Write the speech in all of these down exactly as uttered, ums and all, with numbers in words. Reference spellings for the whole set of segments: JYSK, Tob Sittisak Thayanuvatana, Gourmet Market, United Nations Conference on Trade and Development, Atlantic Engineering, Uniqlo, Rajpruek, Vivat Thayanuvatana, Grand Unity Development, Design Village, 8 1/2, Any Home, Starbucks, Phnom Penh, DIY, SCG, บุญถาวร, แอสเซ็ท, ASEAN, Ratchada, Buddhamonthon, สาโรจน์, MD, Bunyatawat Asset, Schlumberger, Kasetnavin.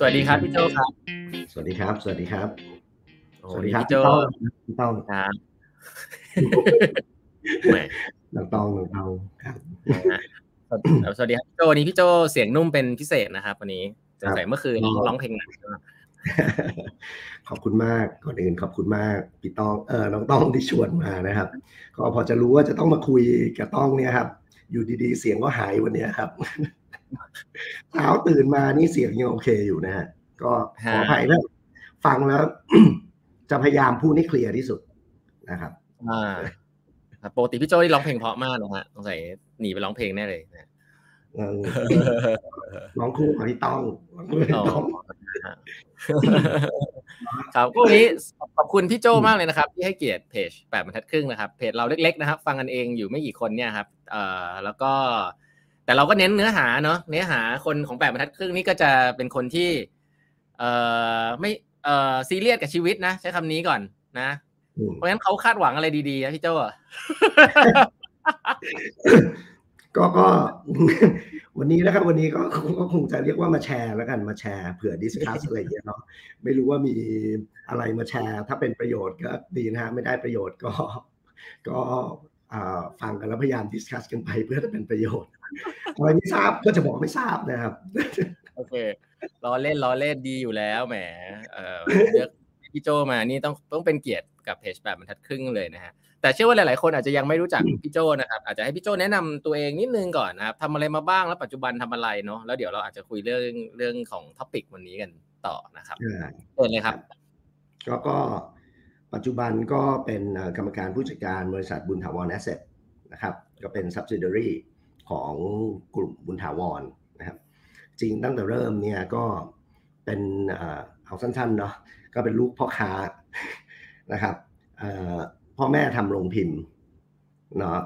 สวัสดีครับพี่โจครับสวัสดีครับสวัสดีครับสวัสดีครับพี่โจพี่เต้าครับหลังเตาหลังเตาครับสวัสดีครับพี่โจวันนี้พี่โจเสียงนุ่มเป็นพิเศษนะครับวันนี้สงสัยเมื่อคืนร้องเพลงหนักขอบคุณมากก่อนอื่นขอบคุณมากพี่ต้องเออน้องต้องที่ชวนมานะครับก็พอจะรู้ว่าจะต้องมาคุยกับต้องเนี่ยครับอยู่ดีๆเสียงก็หายวันนี้ครับเช้าตื่นมานี่เสียงยังโอเคอยู่นะฮะก็ขออภัยนะฟังแล้วจะพยายามพูดให้เคลียร์ที่สุดนะครับอ่าปกติพี่โจ้ที่ร้องเพลงเพราะมากนะฮะสงสัยหนีไปร้องเพลงแน่เลยนะร้องคู่กับพี่ต้องครับวันนี้ขอบคุณพี่โจ้มากเลยนะครับที่ให้เกียรติเพจแปดบรรทัดครึ่งนะครับเพจเราเล็กๆนะครับฟังกันเองอยู่ไม่กี่คนเนี่ยครับเอ่อแล้วก็แต่เราก็เน้นเนื้อหาเนาะเนื้อหาคนของแปดบรรทัดครึ่งนี่ก็จะเป็นคนที่เอ่อไม่เอ่อซีเรียสกับชีวิตนะใช้คำนี้ก่อนนะเพราะฉะนั้นเขาคาดหวังอะไรดีๆนะพี่โจ้ก็ก็วันนี้นะครับวันนี้ก็ก็คงจะเรียกว่ามาแชร์แล้วกันมาแชร์เผื่อดิสคัสอะไรอย่างเงี้ยเนาะไม่รู้ว่ามีอะไรมาแชร์ถ้าเป็นประโยชน์ก็ดีนะฮะไม่ได้ประโยชน์ก็ก็ฟังกันแล้วพยายามดิสคัสกันไปเพื่อจะเป็นประโยชน์อะไรไม่ทราบก็จะบอกไม่ทราบนะครับโอเคล้อเล่นล้อเล่นดีอยู่แล้วแหมเออเลือกพี่โจมานี่ต้องต้องเป็นเกียรติกับเพจแบบบรรทัดครึ่งเลยนะฮะแต่เชื่อว่าหลายๆคนอาจจะยังไม่รู้จักพี่โจนะครับอาจจะให้พี่โจแนะนำตัวเองนิดนึงก่อนนะครับทำอะไรมาบ้างแล้วปัจจุบันทำอะไรเนาะแล้วเดี๋ยวเราอาจจะคุยเรื่องเรื่องของท็อปิกวันนี้กันต่อนะครับเชิญเลยครับแล้วก็ปัจจุบันก็เป็นกรรมการผู้จัดการบริษัทบุญถาวรแอสเซทนะครับก็เป็น subsidiary ของกลุ่มบุญถาวรนะครับจริงตั้งแต่เริ่มเนี่ยก็เป็นเอาสั้นๆเนาะก็เป็นลูกพ่อค้านะครับพ่อแม่ทำโรงพิมพ์เนาะ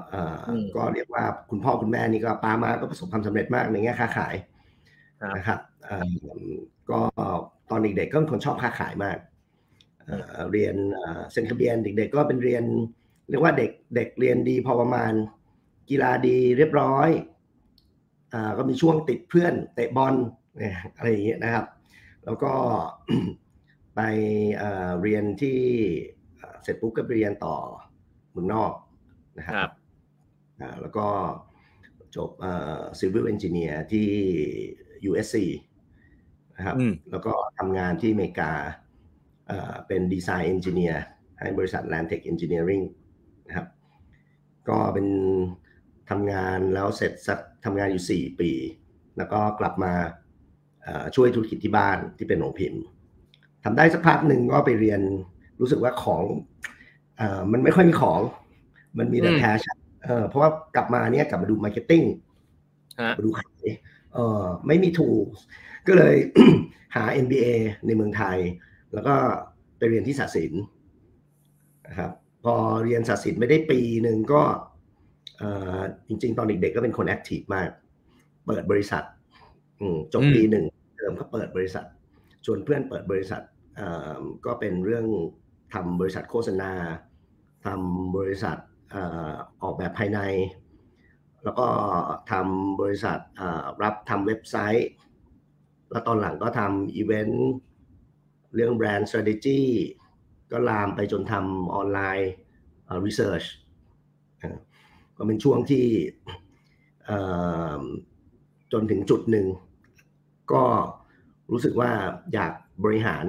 ก็เรียกว่าคุณพ่อคุณแม่นี่ก็ป้ามาก็ประสบความสำเร็จมากในแง่ค้าขายนะครับก็ตอนเด็กๆก็เป็นคนชอบค้าขายมากเรียนเซนคาเบียนเด็กๆก็เป็นเรียนเรียกว่าเด็กเด็กเรียนดีพอประมาณกีฬาดีเรียบร้อยก็มีช่วงติดเพื่อนเตะบอลอะไรอย่างเงี้ยนะครับแล้วก็ไปเรียนที่เสร็จปุ๊บก็ไปเรียนต่อเมืองนอกนะครับแล้วก็จบ Civil Engineer ที่ ยู เอส ซี นะครับแล้วก็ทำงานที่อเมริกาเป็นดีไซน์เอนจิเนียร์ให้บริษัท Atlantic Engineering นะครับก็เป็นทำงานแล้วเสร็จสักทำงานอยู่สี่ปีแล้วก็กลับมาช่วยธุรกิจที่บ้านที่เป็นโรงพิมพ์ทำได้สักพักหนึ่งก็ไปเรียนรู้สึกว่าของอมันไม่ค่อยมีของมันมีแต่แพชชั่นเพราะว่ากลับมาเนี้ยกลับมาดูมาร์เก็ตติ้งมาดูขายไม่มีถูกก็เลย หา เอ็ม บี เอ ในเมืองไทยแล้วก็ไปเรียนที่ศาสินนะครับพอเรียนศาสินไม่ได้ปีหนึ่งก็จริงๆตอนเด็กๆก็เป็นคนแอคทีฟมากเปิดบริษัทจบปีหนึ่งเดิมก็เปิดบริษัทชวนเพื่อนเปิดบริษัทก็เป็นเรื่องทำบริษัทโฆษณาทำบริษัทออกแบบภายในแล้วก็ทำบริษัทรับทำเว็บไซต์แล้วตอนหลังก็ทำอีเวนต์เรื่องแบรนด์ strategy ก็ลามไปจนทำออนไลน์ research ก็เป็นช่วงที่จนถึงจุดหนึ่งก็รู้สึกว่าอยากบริหาร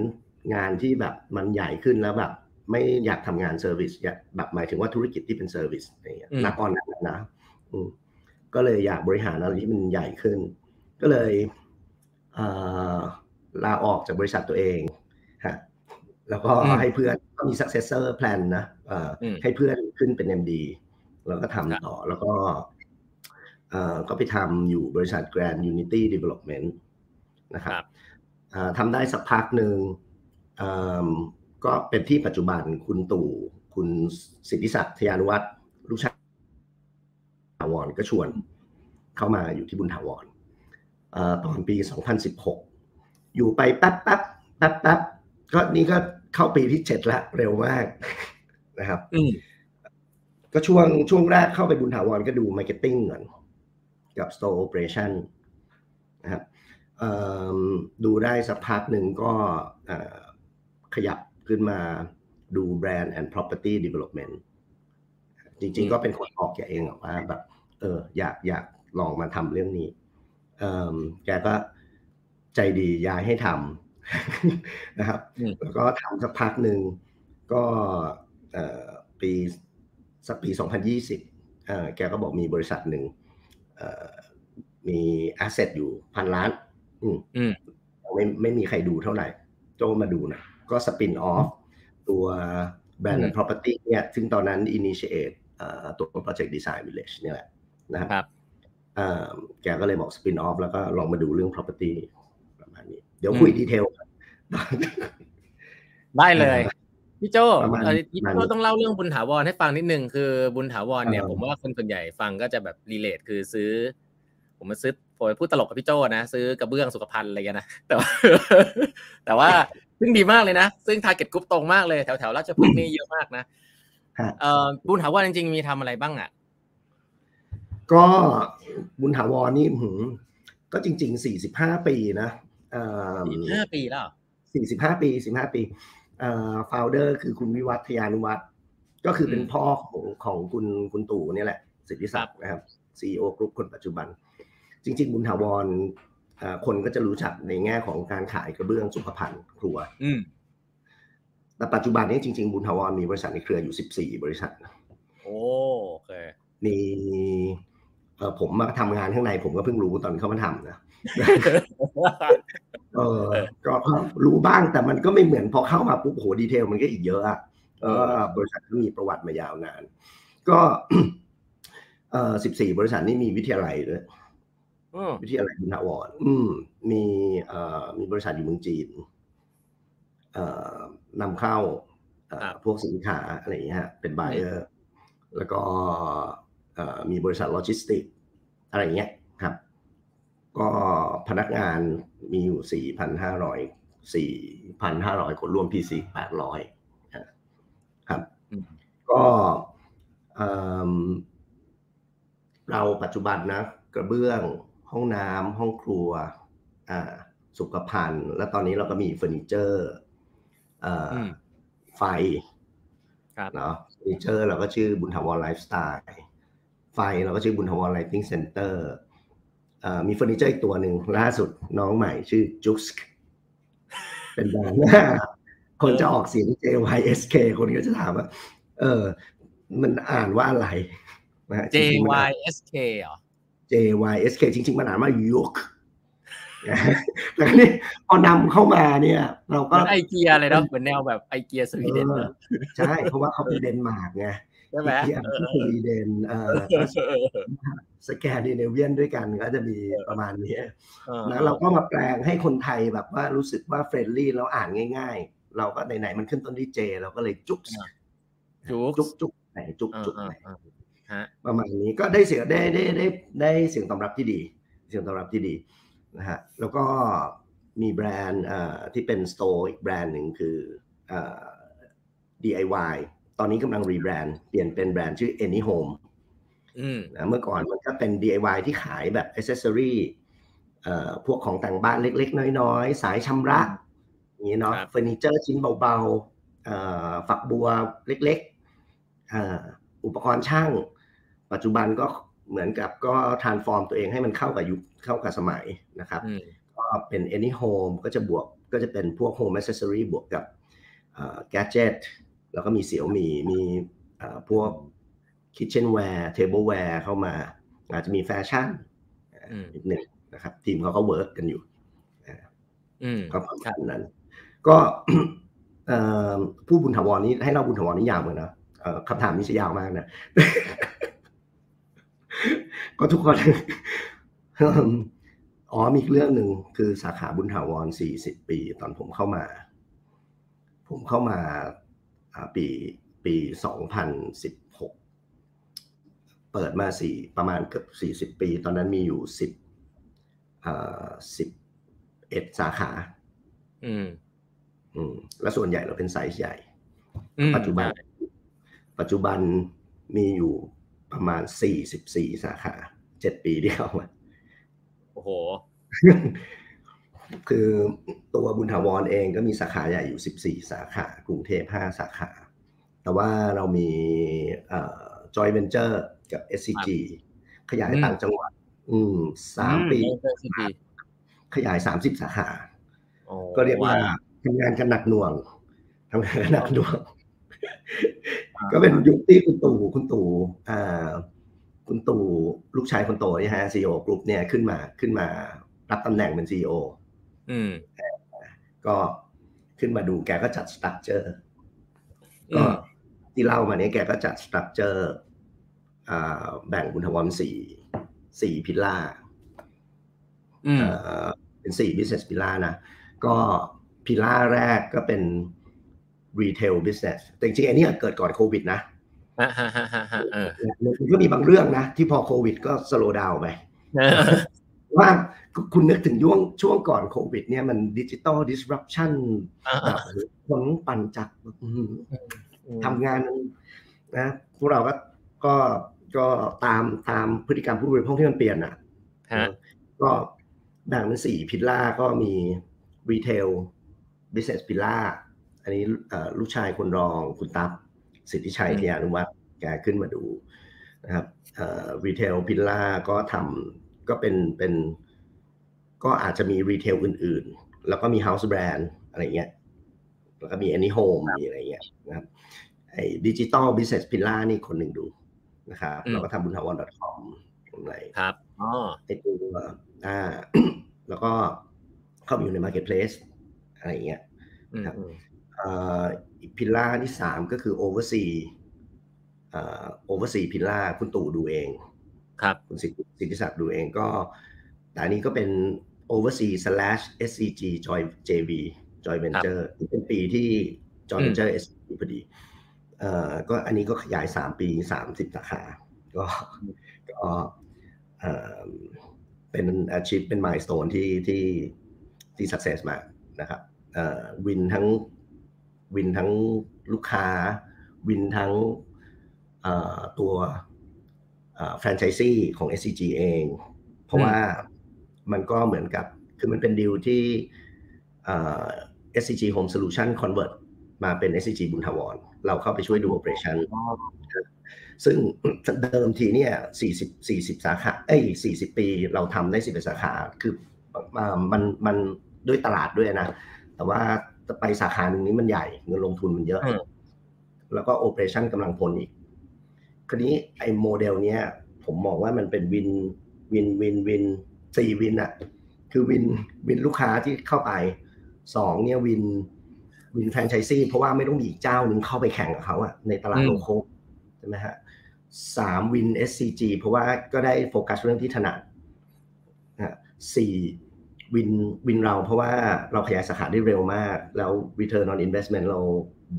งานที่แบบมันใหญ่ขึ้นแล้วแบบไม่อยากทำงานเซอร์วิสแบบหมายถึงว่าธุรกิจที่เป็นเซอร์วิสอะไรอย่างเงี้ยณตอนนั้นนะก็เลยอยากบริหารอะไรที่มันใหญ่ขึ้นก็เลยลาออกจากบริษัทตัวเองฮะแล้วก็ให้เพื่อนก็มี successor plan นะให้เพื่อนขึ้นเป็น เอ็ม ดี แล้วก็ทำต่อแล้วก็ก็ไปทำอยู่บริษัท Grand Unity Development นะครับทำได้สักพักหนึ่งก็เป็นที่ปัจจุบันคุณตู่คุณสิทธิศักดิ์ ทยานุวัฒน์ลูกชายบุญถาวรก็ชวนเข้ามาอยู่ที่บุญถาวรตอนปีสองพันสิบหกอยู่ไปแป๊บแป๊บแป๊บแป๊บก็นี่ก็เข้าปีที่เจ็ดละเร็วมากนะครับก็ช่วงช่วงแรกเข้าไปบุญถาวรก็ดูมาร์เก็ตติ้งก่อนกับ Store Operation นะครับ ดูได้สักพักหนึ่งก็ขยับขึ้นมาดูแบรนด์ and property development จริงๆก็เป็นคนออกแกเองว่าแบบเอออยากอยากลองมาทำเรื่องนี้แกก็ใจดีย้ายให้ทำนะครับแล้วก็ทำสักพักหนึ่งก็ปีสักปีสองพันยี่สิบแกก็บอกมีบริษัทหนึ่งมีแอสเซทอยู่พันล้านไม่ไม่มีใครดูเท่าไหร่โจมาดูนะก็สปินออฟตัวแบรนด์ property เนี่ยซึ่งตอนนั้น initiate ตัว project design village นี่แหละนะครับแกก็เลยบอกสปินออฟแล้วก็ลองมาดูเรื่อง property ประมาณนี้เดี๋ยวคุยดีเทลได้เลยพี่โจพี่โจต้องเล่าเรื่องบุญถาวรให้ฟังนิดนึงคือบุญถาวรเนี่ยผมว่าคนส่วนใหญ่ฟังก็จะแบบรีเลทคือซื้อผมมาซื้อผมพูดตลกกับพี่โจนะซื้อกระเบื้องสุขภัณฑ์อะไรกันนะแต่ว่าแต่ว่าซึ่งดีมากเลยนะซึ่ง target group ตรงมากเลยแถวแถวราชพฤกษ์นี่เยอะมากนะบุญถาวรจริงๆมีทำอะไรบ้างอ่ะก็บุญถาวรนี่ก็จริงๆสี่สิบห้าปีนะสี่สิบห้าปีแล้วสี่สิบห้าปีสี่สิบห้าปีเอ่อ founder คือคุณวิวัฒน์ ทยานุวัฒน์ก็คือเป็นพ่อของของคุณคุณตู่นี่แหละสิทธิศักดิ์นะครับ ซี อี โอ กรุ๊ปคนปัจจุบันจริงๆบุญถาวรเอ่อคนก็จะรู้จักในแง่ของการขายกระเบื้องสุขภัณฑ์ครัวอืมแต่ปัจจุบันนี้จริงๆบุญถาวรมีบริษัทในเครืออยู่สิบสี่บริษัทโอ้โอเคมีเอ่อผมมาทำงานข้างในผมก็เพิ่งรู้ตอนเข้ามาทำนะเออก็รู้บ้างแต่มันก็ไม่เหมือนพอเข้ามาปุ๊บโหดีเทลมันก็อีกเยอะอ่ะเออบริษัทก็มีประวัติมายาวนานก็เอ่อสิบสี่บริษัทนี่มีวิทยาลัยด้วยวิทยาลัยบุญถาวรอืมมีเอ่อมีบริษัทอยู่เมืองจีนเอ่อนำเข้าเอ่อพวกสินค้าอะไรอย่างเงี้ยฮะเป็น buyer แล้วก็เอ่อมีบริษัทโลจิสติกอะไรอย่างเงี้ยครับก็พนักงานมีอยู่ สี่พันห้าร้อย สี่พันห้าร้อย คนรวม พี ซี แปดร้อยครับก็เอ่อเราปัจจุบันนะกระเบื้องห้องน้ำห้องครัวอ่าสุขภัณฑ์และตอนนี้เราก็มีเฟอร์นิเจอร์เอ่อไฟครับเนาะเฟอร์นิเจอร์เราก็ชื่อบุญถาวรไลฟ์สไตล์ไฟเราก็ชื่อบุญถาวรไลท์ติ้งเซ็นเตอร์มีเฟอร์นิเจอร์อีกตัวหนึ่งล่าสุดน้องใหม่ชื่อ เจ วาย เอส เค เป็นแบรนด์คนจะออกเสียง เจ วาย เอส เค คนก็จะถามว่าเออมันอ่านว่าอะไรนะ เจ วาย เอส เค เหรอ เจ วาย เอส เค จริงๆมันอ่านว่ายุกแต่นี่พอนำเข้ามาเนี่ยเราก็ไอเกียอะไรนะเหมือนแนวแบบไอเกียสวีเดนใช่เพราะว่าเขาเป็นเดนมาร์กไงใช่ไหมสวีเดนสแกนดิเนเวียนด้วยกันก็จะมีประมาณนี้แล้วเราก็มาแปลงให้คนไทยแบบว่ารู้สึกว่าเฟรนลี่แล้วอ่านง่ายๆเราก็ไหนๆมันขึ้นต้นด้วยเจเราก็เลยจุกจุกจุกไหนจุกจุกไหนประมาณนี้ก็ได้เสียได้ได้ได้ได้เสียงตอบรับที่ดีเสียงตอบรับที่ดีนะฮะแล้วก็มีแบรนด์ที่เป็นสโตร์อีกแบรนด์หนึ่งคือ ดี ไอ วายตอนนี้กำลังรีแบรนด์เปลี่ยนเป็นแบรนด์ชื่อ Any Home นะเมื่อก่อนมันก็เป็น ดี ไอ วาย ที่ขายแบบ accessory พวกของแต่งบ้านเล็กๆน้อยๆสายชำระอย่างนี้เนาะเฟอร์นิเจอร์ชิ้นเบาๆฝักบัวเล็กๆอุปกรณ์ช่างปัจจุบันก็เหมือนกับก็ transform ตัวเองให้มันเข้ากับยุคเข้ากับสมัยนะครับก็เป็น Any Home ก็จะบวกก็จะเป็นพวก home accessory บวกกับ gadgetแล้วก็มีเสี่ยวมีมีพวก kitchenware tableware เข้ามาอาจจะมีแฟชั่นนิดหนึ่งนะครับทีมเขาก็เวิร์กกันอยู่ก็ประมาณนั้นก็ผู้บุญถาวรนี้ให้เราบุญถาวรนี้ยาวเหมือนนะคำถามนี้จะยาวมากนะก็ทุกคนอ๋อมีเรื่องหนึ่งคือสาขาบุญถาวรสี่สิบปีตอนผมเข้ามาผมเข้ามาปีปีสองพันสิบหกเปิดมาสี่ประมาณเกือบสี่สิบปีตอนนั้นมีอยู่สิบเอ่อสิบเอ็ดสาขาอืมอืมและส่วนใหญ่เราเป็นไซส์ใหญ่ปัจจุบันปัจจุบันมีอยู่ประมาณสี่สิบสี่สาขาเจ็ดปีที่เข้ามาโอ้โห คือตัวบุญถาวรเองก็มีสาขาใหญ่อยู่สิบสี่สาขากรุงเทพห้าสาขาแต่ว่าเรามีเอ่อ Joint Venture กับ เอส ซี จี ขยายต่างจังหวัดอืมสามปีขยายสามสิบสาขาก็เรียกว่าทำงานกันหนักหน่วงทำงานกันหนักหน่วงก็เป็นยุคที่คุณตู่คุณตู่อ่าคุณตู่ลูกชายคนโตเนี่ยฮะ ซี อี โอ กรุ๊ปเนี่ยขึ้นมาขึ้นมารับตำแหน่งเป็น ซี อี โอ อืมก็ขึ้นมาดูแกก็จัดสตรัคเจอร์ก็ที่เล่ามาเนี่ยแกก็จัดสตรัคเจอร์อ่าแบ่งบุญถาวรสี่ สี่พิลล่าอืมเป็น สี่ business พิลล่านะก็พิลล่าแรกก็เป็น retail business แต่จริงๆไอ้นี่เกิดก่อนโควิดนะอ่าๆๆเออมันก็มีบางเรื่องนะที่พอโควิดก็สโลว์ดาวน์ไปว่าคุณนึกถึงช่วงช่วงก่อนโควิดเนี่ยมัน digital disruption แบบคนปั่นจักรทำงานนะพวกเราก็ก็ก็ตามตามพฤติกรรมผู้บริโภคที่มันเปลี่ยนอ่ะก็แบ่งเป็นสี่พิลล่าก็มี retail business pillar อันนี้ลูกชายคนรองคุณตั๊บสิทธิชัยเทียนุวัฒน์แกขึ้นมาดูนะครับเอ่อ retail pillar ก็ทำก็เป็นเป็นก็อาจจะมี retail อื่นๆแล้วก็มี house brand อะไรเงี้ยแล้วก็มี Any Home มีอะไรเงี้ยนะครับไอ้ digital business pillar นี่คนหนึ่งดูนะครับเราก็ทำบุญถาวร .com อะไรครับอ๋อไอ้ตัวอ่าแล้วก็เข้าไปอยู่ใน marketplace อะไรเงี้ยครับอ่าพิลล่าที่สามก็คือ oversee เอ่อ oversee พิลล่าคุณตู่ดูเองครับคุณสิทธิศักดิ์ดูเองก็แต่อันนี้ก็เป็น oversee slash เอส ซี จี joint เจ วี joint venture เป็นปีที่ joint venture เอส ซี จี พอดีเอ่อก็อันนี้ก็ขยายสามปีสามสิบสาขาก็ก็เอ่อเป็นอาชีพเป็น milestone ที่ที่ที่ success มากนะครับเอ่อวินทั้งวินทั้งลูกค้าวินทั้งตัวแฟรนไชซี่ของ เอส ซี จี เองเพราะว่ามันก็เหมือนกับคือมันเป็นดีลที่ เอส ซี จี Home Solution Convert มาเป็น เอส ซี จี บุญถาวรเราเข้าไปช่วยดู Operation ซึ่งเดิมทีเนี่ยสี่สิบสาขาเอ้ยสี่สิบปีเราทำได้สิบสาขาคือมันมันด้วยตลาดด้วยนะแต่ว่าไปสาขาหนึ่งนี้มันใหญ่เงินลงทุนมันเยอะแล้วก็โอเปอเรชั่นกำลังพลอีกคราวนี้ไอ้โมเดลเนี้ยผมมองว่ามันเป็นวินวินวินวินสี่วินอ่ะคือวินวินลูกค้าที่เข้าไปสองเนี่ยวินวินแฟรนไชซี่เพราะว่าไม่ต้องมีอีกเจ้าหนึ่งเข้าไปแข่งกับเขาอ่ะในตลาดโลคอลใช่ไหมฮะสามวิน เอส ซี จี เพราะว่าก็ได้โฟกัสเรื่องที่ถนัดนะสี่วินวินเราเพราะว่าเราขยายสาขาได้เร็วมากแล้ว return on investment เรา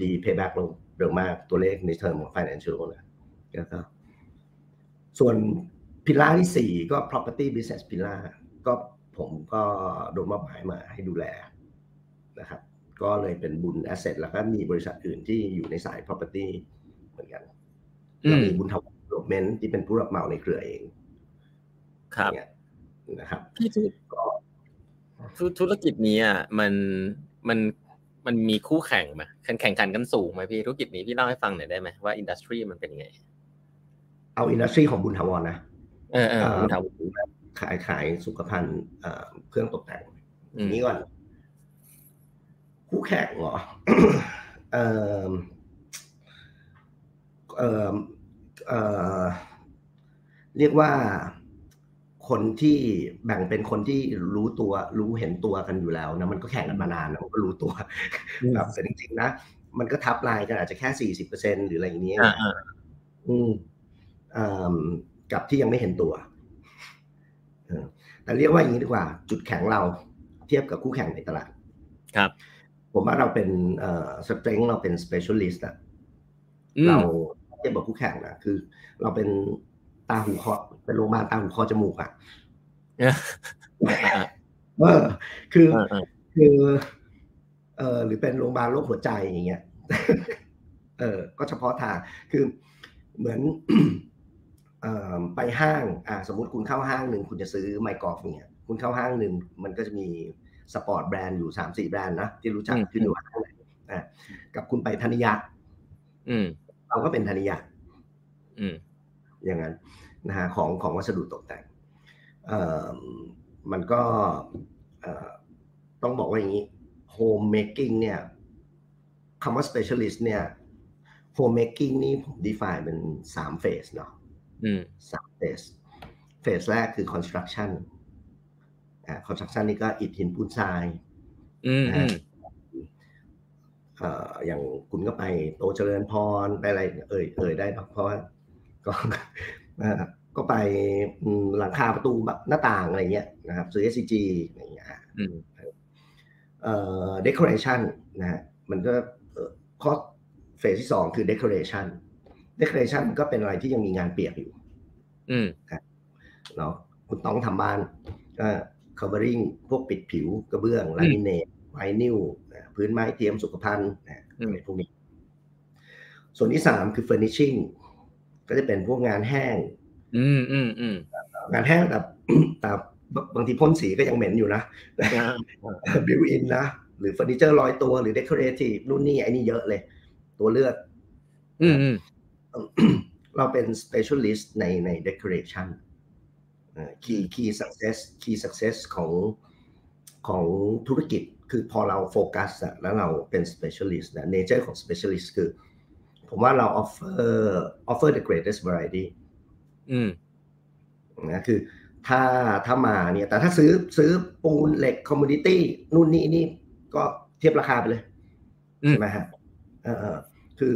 ดี payback เราเร็วมากตัวเลขในเทอมของ financial นะนะครับส่วนพิลล่าที่สี่ก็ property business pillar ก็ผมก็โดนมอบหมายมาให้ดูแลนะครับก็เลยเป็นบุญ asset แล้วก็มีบริษัทอื่นที่อยู่ในสาย property เหมือนกันแล้วมีบุญถาวร development ที่เป็นผู้รับเหมาในเครือเองครับนะครับธุรกิจนี้อ่ะมันมันมันมีคู่แข่งไหมแข่งขันกันสูงไหมพี่ธุรกิจนี้พี่เล่าให้ฟังหน่อยได้ไหมว่าอินดัสทรีมันเป็นไงเอาอินดัสทรีของบุญถาวรนะเออเออบุญถาวรขายขายสุขภัณฑ์เครื่องตกแต่งนี้ก่อนคู่แข่งเหรอเออเออเออเรียกว่าคนที่แบ่งเป็นคนที่รู้ตัวรู้เห็นตัวกันอยู่แล้วนะมันก็แข่งกันมานานนะมันก็รู้ตัวแบบแต่จริงๆนะมันก็ทับลายกันอาจจะแค่ สี่สิบเปอร์เซ็นต์ หรืออะไรอย่างเงี้ยอืมเอ่อกับที่ยังไม่เห็นตัวเออแต่เรียกว่าอย่างนี้ดีกว่าจุดแข็งเราเทียบกับคู่แข่งในตลาดครับผมว่าเราเป็นเอ่อ strength เราเป็น specialist อ่ะเราเทียบกับคู่แข่งนะคือเราเป็นตาหูคอเป็นโรงพยาบาลตาหูคอจมูกอ่ะเออคือคือเออหรือเป็นโรงพยาบาลโรคหัวใจอย่างเงี้ยเออก็เฉพาะทางคือเหมือนเอ่อไปห้างอ่ะสมมุติคุณเข้าห้างนึงคุณจะซื้อไมค์กอล์ฟเนี่ยคุณเข้าห้างนึงมันก็จะมี สปอร์ตแบรนด์อยู่ สามถึงสี่ แบรนด์นะที่รู้จักขึ้นอยู่ข้างในอ่ากับคุณไปธนิยะอืมเราก็เป็นธนิยะอืมอย่างนั้นนะฮะของของวัสดุตกแต่งเอ่อมันก็เอ่อต้องบอกว่าอย่างนี้โฮมเมคกิ้งเนี่ยคำว่า specialist เนี่ย home making นี่ผม define เป็นสามเฟสเนาะอืมสามเฟสเฟสแรกคือ construction อ่า construction นี่ก็อิฐหินปูนทรายอืมเอ่ออย่างคุณก็ไปโตเจริญพรไปอะไรเอ่ยเอ่ยได้เนาะเพราะว่าก็ก็ไปหลังคาประตูแบบหน้าต่างอะไรเงี้ยนะครับซื้อ เอส ซี จี อะไรเงี้ยอืมเอ่อ decoration นะฮะมันก็ข้อเฟสที่สองคือ decoration decoration มันก็เป็นอะไรที่ยังมีงานเปียกอยู่อืมเนาะคุณต้องทำบ้านก็ covering พวกปิดผิวกระเบื้องลามิเนตไวนิลพื้นไม้เทียมสุขภัณฑ์อะไรพวกนี้ส่วนที่สามคือ furnishing ก็จะเป็นพวกงานแห้งอืมอืมอืมงานแห้งแต่แต่บางทีพ่นสีก็ยังเหม็นอยู่นะ build in นะหรือเฟอร์นิเจอร์ลอยตัวหรือเดคอเรทีฟนู่นนี่ไอ้นี่เยอะเลยตัวเลือกอืม เราเป็น specialist ในใน decoration เอ่อ key key success key success ของของธุรกิจคือพอเราโฟกัสแล้วเราเป็น specialist นะ nature ของ specialist คือผมว่าเรา offer offer the greatest variety อืมนะคือถ้าถ้ามาเนี่ยแต่ถ้าซื้อซื้อปูนเหล็ก commodity นู่นนี่นี่ก็เทียบราคาไปเลยใช่ไหมฮะเออคือ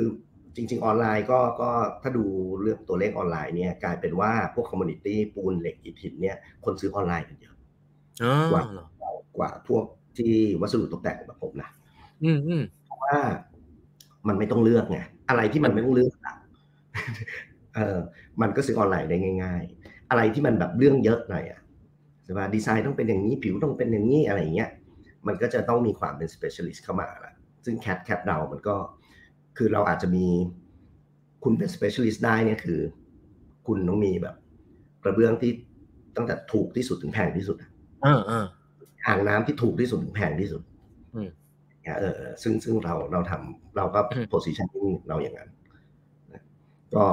จริงๆออนไลน์ก็ก็ถ้าดูเรื่องตัวเลขออนไลน์เนี่ยกลายเป็นว่าพวกคอมมูนิตี้ปูนเหล็กอิฐหินเนี่ยคนซื้อออนไลน์กันเยอะกว่ากว่าพวกที่วัสดุตกแต่งแบบผมนะเพราะว่ามันไม่ต้องเลือกไงอะไรที่มันไม่ต้องเลือกเออมันก็ซื้อออนไลน์ได้ง่ายๆอะไรที่มันแบบเรื่องเยอะหน่อยอ่ะใช่ป่ะดีไซน์ต้องเป็นอย่างนี้ผิวต้องเป็นอย่างนี้อะไรอย่างเงี้ยมันก็จะต้องมีความเป็น specialist เข้ามาละซึ่งแคทแคทเรามันก็คือเราอาจจะมีคุณเป็น specialist ได้เนี่ยคือคุณต้องมีแบบกระเบื้องที่ตั้งแต่ถูกที่สุดถึงแพงที่สุดอ่าอ่าอ่างน้ำที่ถูกที่สุดถึงแพงที่สุดอืมเออซึ่งซึ่งเราเราทำเราก็ positioning เราอย่างนั้นก็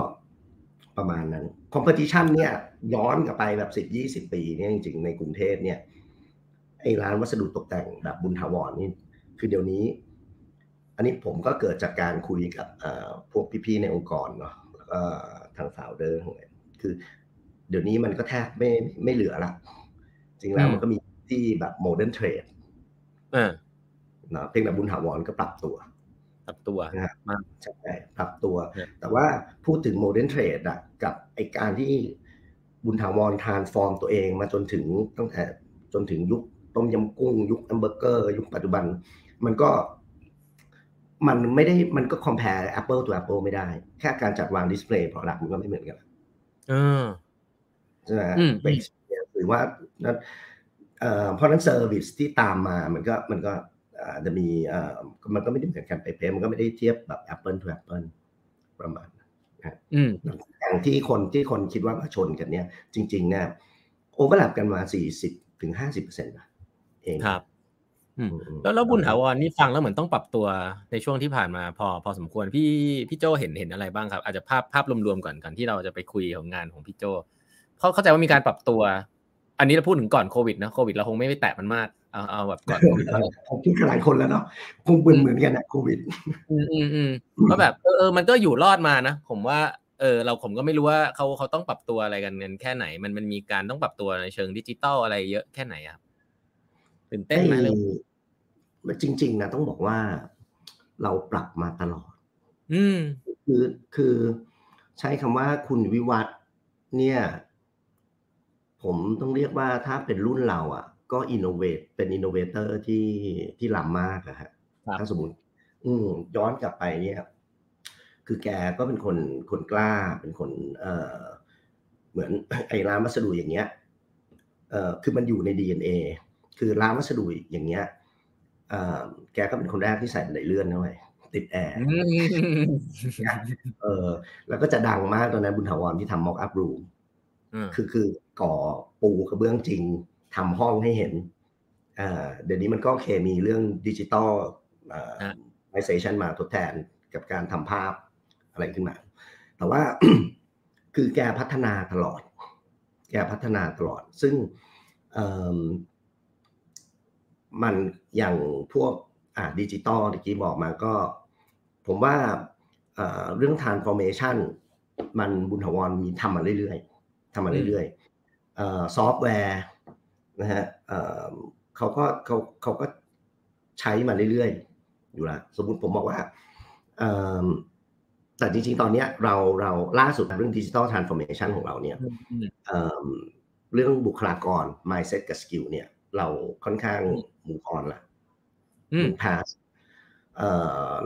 ประมาณนั้น competition เนี่ยย้อนกลับไปแบบสิบยี่สิบปีเนี่ยจริงๆในกรุงเทพเนี่ยไอ้ร้านวัสดุตกแต่งแบบบุญถาวรนี่คือเดี๋ยวนี้อันนี้ผมก็เกิดจากการคุยกับพวกพี่ๆในองค์กรเนาะแล้วก็ทางสาวเดินคือเดี๋ยวนี้มันก็แทบไม่ไม่เหลือละจริงแล้วมันก็มีที่แบบโมเดิร์นเทรดเนาะเพียงแต่บุญถาวรก็ปรับตัวปรับตัวนะมากใช่ปรับตัวแต่ว่าพูดถึงโมเดิร์นเทรดอะกับไอ้การที่บุญถาวรทรานส์ฟอร์มตัวเองมาจนถึงตั้งแต่จนถึงยุคต้มยำกุ้งยุคแฮมเบอร์เกอร์ยุคปัจจุบันมันก็มันไม่ได้มันก็ compare Apple to Apple ไม่ได้แค่การจัดวางดิสเพลย์ product มันก็ไม่เหมือนกันเออใช่ไหมไปหรือว่าเพราะนั้น service ที่ตามมามันก็มันก็จะมีมันก็ไม่ได้เหมือนกันไปเป๊ะมันก็ไม่ได้เทียบแบบ Apple to Apple ประมาณนะอย่างที่คนที่คนคิดว่ามาชนกันเนี่ยจริงๆเนี่ยโอเวอร์แลปกันมาสี่สิบถึง ห้าสิบเปอร์เซ็นต์ นะเองครับแล้วแล้วบุญถาวรนี่ฟังแล้วเหมือนต้องปรับตัวในช่วงที่ผ่านมาพอพอสมควรพี่พี่โจ้เห็นเห็นอะไรบ้างครับอาจจะภาพภาพรวมๆก่อนก่อนที่เราจะไปคุยของงานของพี่โจ้เขาเข้าใจว่ามีการปรับตัวอันนี้เราพูดถึงก่อนโควิดนะโควิดเราคงไม่ไปแตะมันมากเอาเอาแบบก่อนโควิดผมคิดหลายคนแล้วเนาะคงเบื่อเหมือนกันนะโควิดอืมอืมอืมก็แบบเออมันก็อยู่รอดมานะผมว่าเออเราผมก็ไม่รู้ว่าเขาเขาต้องปรับตัวอะไรกันแค่ไหนมันมันมีการต้องปรับตัวในเชิงดิจิตอลอะไรเยอะแค่ไหนครับตื่นเต้นไหมเลยจริงๆนะต้องบอกว่าเราปรับมาตลอดอืมคือคือใช้คำว่าคุณวิวัฒน์เนี่ยผมต้องเรียกว่าถ้าเป็นรุ่นเราอ่ะก็อินโนเวทเป็นอินโนเวเตอร์ที่ที่ล้ำมากอะฮะถ้าสมมติอืมย้อนกลับไปเนี่ยคือแกก็เป็นคนคนกล้าเป็นคนเอ่อเหมือนไอ้ร้านวัสดุอย่างเงี้ยเอ่อคือมันอยู่ใน ดี เอ็น เอ คือร้านวัสดุอย่างเงี้ยเอ่อแกก็เป็นคนแรกที่ใส่บันไดเลื่อนเข้าไปติดแอร์เออแล้วก็จะดังมากตอนนั้นบุญถาวรที่ทำม็อกอัพรูมคือคือก่อปูกระเบื้องจริงทำห้องให้เห็น เดี๋ยวนี้มันก็โอเคมีเรื่องดิจิตอลไอเซชันมาทดแทนกับการทำภาพอะไรขึ้นมาแต่ว่า คือแกพัฒนาตลอดแกพัฒนาตลอดซึ่งมันอย่างพวกดิจิตอลที่กี้บอกมาก็ผมว่าเรื่อง transformation มันบุญถาวรมีทำมาเรื่อยๆทำมาเรื่อยๆซอฟต์แวร์นะฮะเขาก็เขาเขาก็ใช้มาเรื่อยๆอยู่ละสมมุติผมบอกว่าแต่จริงๆตอนนี้เราเราล่าสุดเรื่อง Digital Transformation ของเราเนี่ยเรื่องบุคลากร mindset กับ skill เนี่ยเราค่อนข้าง move on ละ pass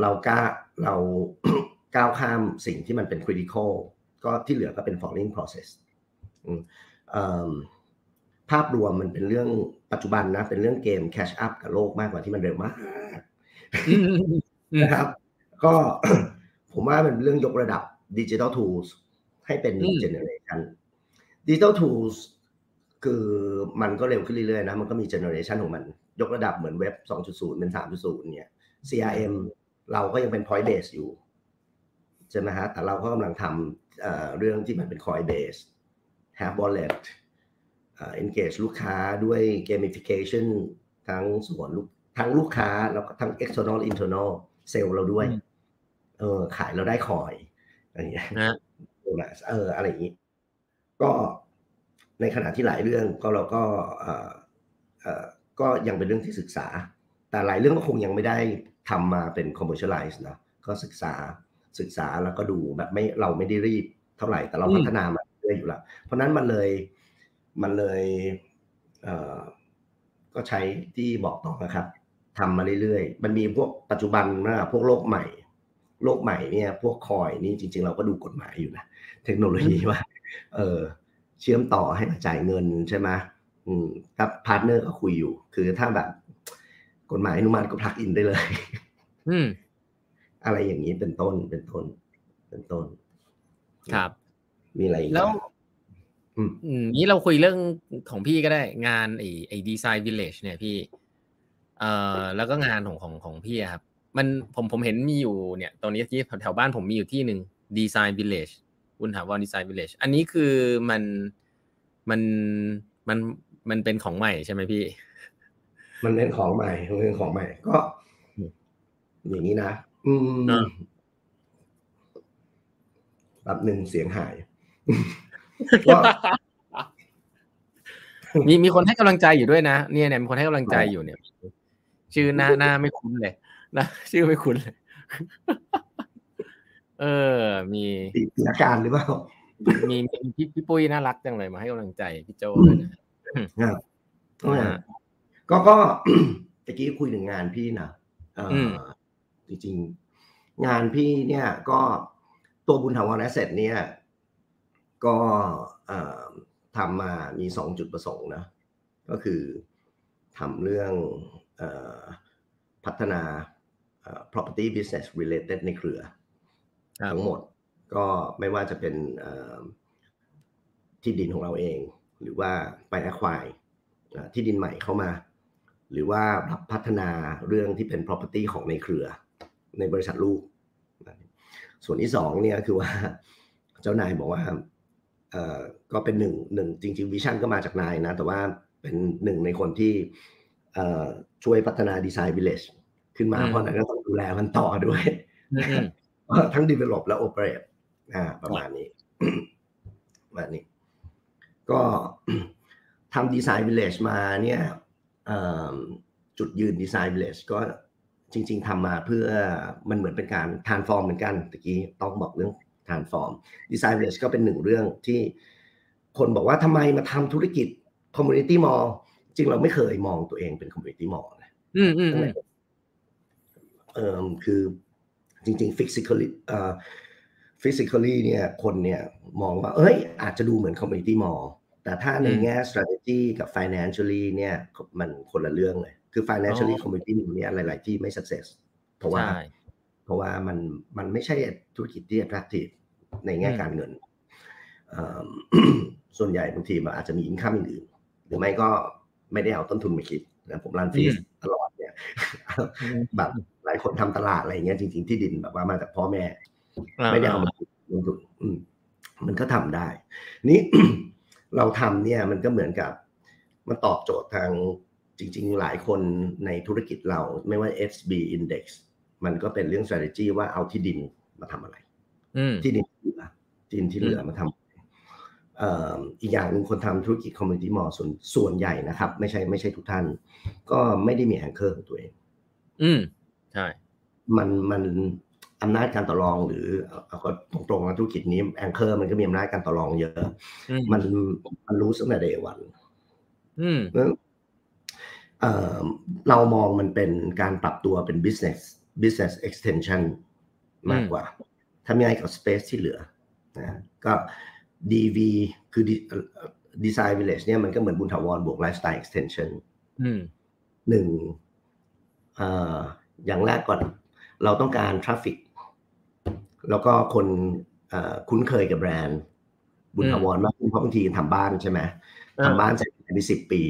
เรากล้าเรา ก้าวข้ามสิ่งที่มันเป็น critical ก็ที่เหลือก็เป็น following process ภาพรวมมันเป็นเรื่องปัจจุบันนะเป็นเรื่องเกม catch up กับโลกมากกว่าที่มันเร็วมากนะครับก็ผมว่ามันเรื่องยกระดับ Digital Tools ให้เป็น New Generation Digital Tools คือมันก็เร็วขึ้นเรื่อยๆนะมันก็มี Generation ของมันยกระดับเหมือนเว็บ สองจุดศูนย์ เป็น สามจุดศูนย์ เนี่ย ซี อาร์ เอ็ม เราก็ยังเป็น Point Base อยู่ใช่ไหมฮะแต่เราก็กำลังทำเรื่องที่มันเป็น Coin Base Have Wallet Engage ลูกค้าด้วย Gamification ทั้งส่วนทั้งลูกค้าแล้วก็ทั้ง External Internal Sale เราด้วยเออขายเราได้คอยอะไรอย่างเงี้ยนะเอออะไรอย่างงี้ก็ในขณะที่หลายเรื่องก็เราก็เอ่อเอ่อก็ยังเป็นเรื่องที่ศึกษาแต่หลายเรื่องก็คงยังไม่ได้ทำมาเป็น commercialize นะก็ศึกษาศึกษาแล้วก็ดูแบบไม่เราไม่ได้รีบเท่าไหร่แต่เราพัฒนามาเรื่อยอยู่แล้วเพราะนั้นมันเลยมันเลยเอ่อก็ใช้ที่บอกต่อนะครับทำมาเรื่อยๆมันมีพวกปัจจุบันนะพวกโลกใหม่โลกใหม่เนี่ยพวกคอยนี่จริงๆเราก็ดูกฎหมายอยู่นะเทคโนโลยีว่าเออเชื่อมต่อให้มาจ่ายเงินใช่ไหมอืมถ้าพาร์ทเนอร์ก็คุยอยู่คือถ้าแบบกฎหมายอนุมัติก็พลักอินได้เลยอืมอะไรอย่างนี้เป็นต้นเป็นต้นเป็นต้นครับมีอะไรอีกแล้วอืมนี้เราคุยเรื่องของพี่ก็ได้งานไอ้ไอ้ดีไซน์วิลเลจเนี่ยพี่เอ่อแล้วก็งานของของของพี่ครับมันผมผมเห็นมีอยู่เนี่ยตอนนี้ที่แถวบ้านผมมีอยู่ที่หนึ่ง Design Village คุณถามว่า Design Village อันนี้คือมันมันมันมันเป็นของใหม่ใช่ไหมพี่มันเป็นของใหม่มันเป็นของใหม่ก็อย่างนี้นะอืมแบบหนึ่งเสียงหายมีมีคนให้กำลังใจอยู่ด้วยนะเนี่ยเนี่ยมีคนให้กำลังใจอยู่เนี่ยชื่อหน้าหน้าไม่คุ้นเลยนะชื่อไม่คุ้นเลยเออมีสถานการณ์หรือเปล่ามีพี่พี่ปุ้ยน่ารักจังเลยมาให้กำลังใจพี่โจ้ด้วยนะครับก็ก็เมื่อกี้คุยถึงงานพี่นะเออจริงๆงานพี่เนี่ยก็ตัวบุญถาวรแอสเซทเนี่ยก็เอ่อทำมามีสองจุดประสงค์นะก็คือทำเรื่องเอ่อพัฒนา property business related ในเครือทั้งหมดก็ไม่ว่าจะเป็นที่ดินของเราเองหรือว่าไปacquireที่ดินใหม่เข้ามาหรือว่าพัฒนาเรื่องที่เป็น property ของในเครือในบริษัทลูกส่วนที่สองเนี่ยคือว่าเจ้านายบอกว่าก็เป็นหนึ่งหนึ่งจริงๆวิชั่นก็มาจากนายนะแต่ว่าเป็นหนึ่งในคนที่ช่วยพัฒนาดีไซน์วิลเลจขึ้นมาเพราะนั้นก็ต้องดูแลมันต่อด้วยทั้ง develop และ operate อ่าประมาณนี้ประมาณนี้ก็ทำดีไซน์วิลเลจมาเนี่ยจุดยืนดีไซน์วิลเลจก็จริงๆทำมาเพื่อมันเหมือนเป็นการ transform เหมือนกันตะกี้ต้องบอกเรื่อง transform ดีไซน์วิลเลจก็เป็นหนึ่งเรื่องที่คนบอกว่าทำไมมาทำธุรกิจ community mallจริงเราไม่เคยมองตัวเองเป็นคอมมูนิตี้มอลล์นะอืมอืมเอ่อคือจริงๆ physically เอ่อ physically เนี่ยคนเนี่ยมองว่าเอ้ยอาจจะดูเหมือนคอมมูนิตี้มอลล์แต่ถ้าในแง่ strategy กับ financially เนี่ยมันคนละเรื่องเลยคือ financially คอมมูนิตี้มอลล์เนี่ยหลายๆที่ไม่ success เพราะว่าเพราะว่ามันมันไม่ใช่ธุรกิจที่ attractive ในแง่การเงินเอ่อส่วนใหญ่บางทีมันอาจจะมี income อื่นหรือไม่ก็ไม่ได้เอาต้นทุนมาคิด นะผมรันฟรีตลอดเนี่ยแบบหลายคนทำตลาดอะไรอย่างเงี้ยจริงๆที่ดินแบบว่ามาจากพ่อแม่ไม่ได้เอามาลงทุนมันก็ทำได้นี่เราทำเนี่ยมันก็เหมือนกับมันตอบโจทย์ทางจริงๆหลายคนในธุรกิจเราไม่ว่า เอส บี Index มันก็เป็นเรื่อง strategy ว่าเอาที่ดินมาทำอะไรที่ดินที่เหลือที่ดินที่เหลือมาทำเอ่ออีกอย่างนึงคนทำธุรกิจ Community Mall ส่วนส่วนใหญ่นะครับไม่ใช่ไม่ใช่ทุกท่านก็ไม่ได้มีแองเกอร์ของตัวเองอืมใช่มันมันอำนาจการต่อรองหรือเอาก็ตรงๆนะธุรกิจนี้แองเกอร์มันก็มีอำนาจการต่อรองเยอะมันมันรู้ตั้งแต่เดย์วันเรามองมันเป็นการปรับตัวเป็น business business extension มากกว่าทำยังไงกับ space ที่เหลือนะก็ ดี วี คือ design village เนี่ยมันก็เหมือนบุญถาวรบวก lifestyle extension หนึ่งอย่างแรกก่อนเราต้องการ trafficแล้วก็คนคุ้นเคยกับแบรนด์บุญถาวรมากขึ้นเพราะบางทีทำบ้านใช่ไหมทำบ้านใช้ไปสิบปี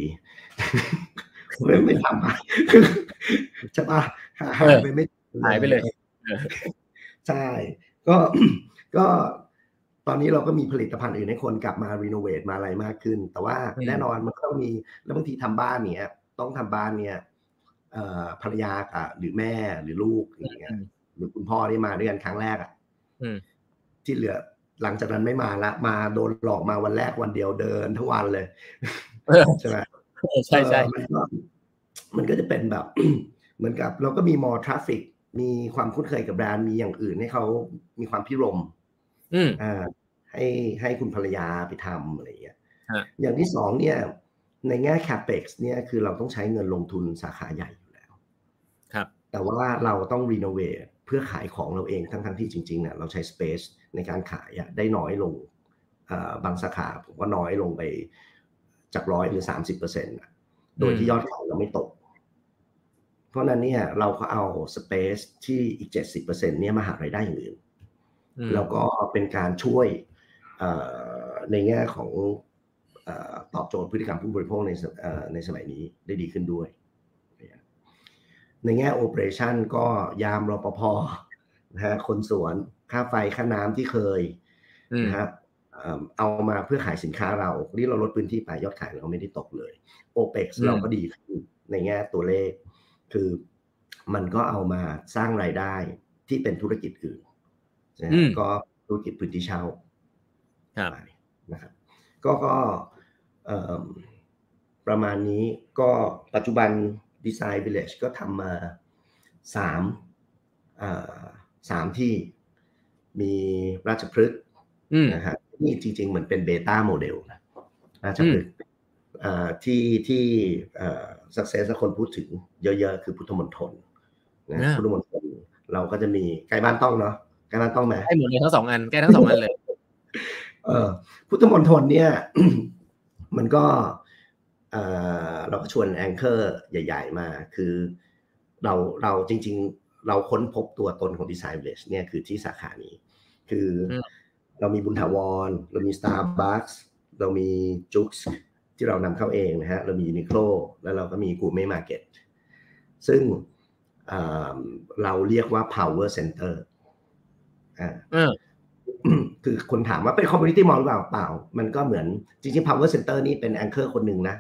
ไม่ไม่ทำบ้านใช่ป่ะหายไปไม่หายไปเลยใช่ก็ก็ตอนนี้เราก็มีผลิตภัณฑ์อื่นให้คนกลับมารีโนเวทมาอะไรมากขึ้นแต่ว่าแน่นอนมันก็ต้องมีแล้วบางทีทำบ้านเนี้ยต้องทำบ้านเนี้ยภรรยาหรือแม่หรือลูกอย่างเงี้ยหรือคุณพ่อที่มาด้วยกันครั้งแรกอ่ะที่เหลือหลังจากนั้นไม่มาละมาโดนหลอกมาวันแรกวันเดียวเดินทั้งวันเลยใช่ไหมใช่ใช่มันก็มันก็จะเป็นแบบเหมือนกับเราก็มีมอลล์ทราฟฟิกมีความคุ้นเคยกับแบรนด์มีอย่างอื่นให้เขามีความพิรมอ่าให้ให้คุณภรรยาไปทำอะไรอย่างเงี้ยอย่างที่สองเนี่ยในแง่ capex เนี่ยคือเราต้องใช้เงินลงทุนสาขาใหญ่อยู่แล้วครับแต่ว่าเราต้องรีโนเวทเพื่อขายของเราเองทั้งๆที่จริงๆเนี่ยเราใช้ space ในการขายได้น้อยลงบางสาขาผมว่าน้อยลงไปจากร้อยหรือ สามสิบเปอร์เซ็นต์ โดยที่ยอดขายเราไม่ตกเพราะนั้นเนี่ยเราก็เอา space ที่อีก เจ็ดสิบเปอร์เซ็นต์ เนี่ยมาหารายได้อย่างอื่นแล้วก็เป็นการช่วยในแง่ของตอบโจทย์พฤติกรรมผู้บริโภคในในสมัยนี้ได้ดีขึ้นด้วยในแง่โอเปอเรชั่นก็ยามรปภนะฮะคนสวนค่าไฟค่าน้ำที่เคยนะฮะเอามาเพื่อขายสินค้าเราที่เราลดพื้นที่ไปยอดขายเราไม่ได้ตกเลยโอเปกเราก็ดีขึ้นในแง่ตัวเลขคือมันก็เอามาสร้างรายได้ที่เป็นธุรกิจอื่นนะก็ธุรกิจพื้นที่เช่านะครับก็ก็ประมาณนี้ก็ปัจจุบัน Design Village ก็ทำมาสามอ่าสามที่มีราชพฤกษ์นะฮะนี่จริงๆเหมือนเป็นเบต้าโมเดลนะราชพฤกษ์อ่าที่ที่เอ่อ success คนพูดถึงเยอะๆคือพุทธมณฑลนะพุทธมณฑลเราก็จะมีใกล้บ้านต้องเนาะใกล้บ้านต้องมั้ยใกล้หมดเลยทั้งสองอันใกล้ทั้งสองอันเลยเออพุทธมณฑลเนี่ยมันก็เอ่อเราก็ชวนแองเกอร์ใหญ่ๆมาคือเราเราจริงๆเราค้นพบตัวตนของ Design Village เนี่ยคือที่สาขานี้คือเรามีบุญถาวรเรามี Starbucks เรามี JYSK ที่เรานำเข้าเองนะฮะเรามี Uniqlo แล้วเราก็มี Gourmet Market ซึ่งเอ่อเราเรียกว่า Power Center อ่าคือคนถามว่าเป็น community mall หรือเปล่าเปล่ามันก็เหมือนจริงๆ power center นี่เป็น anchor คนหนึ่งนะ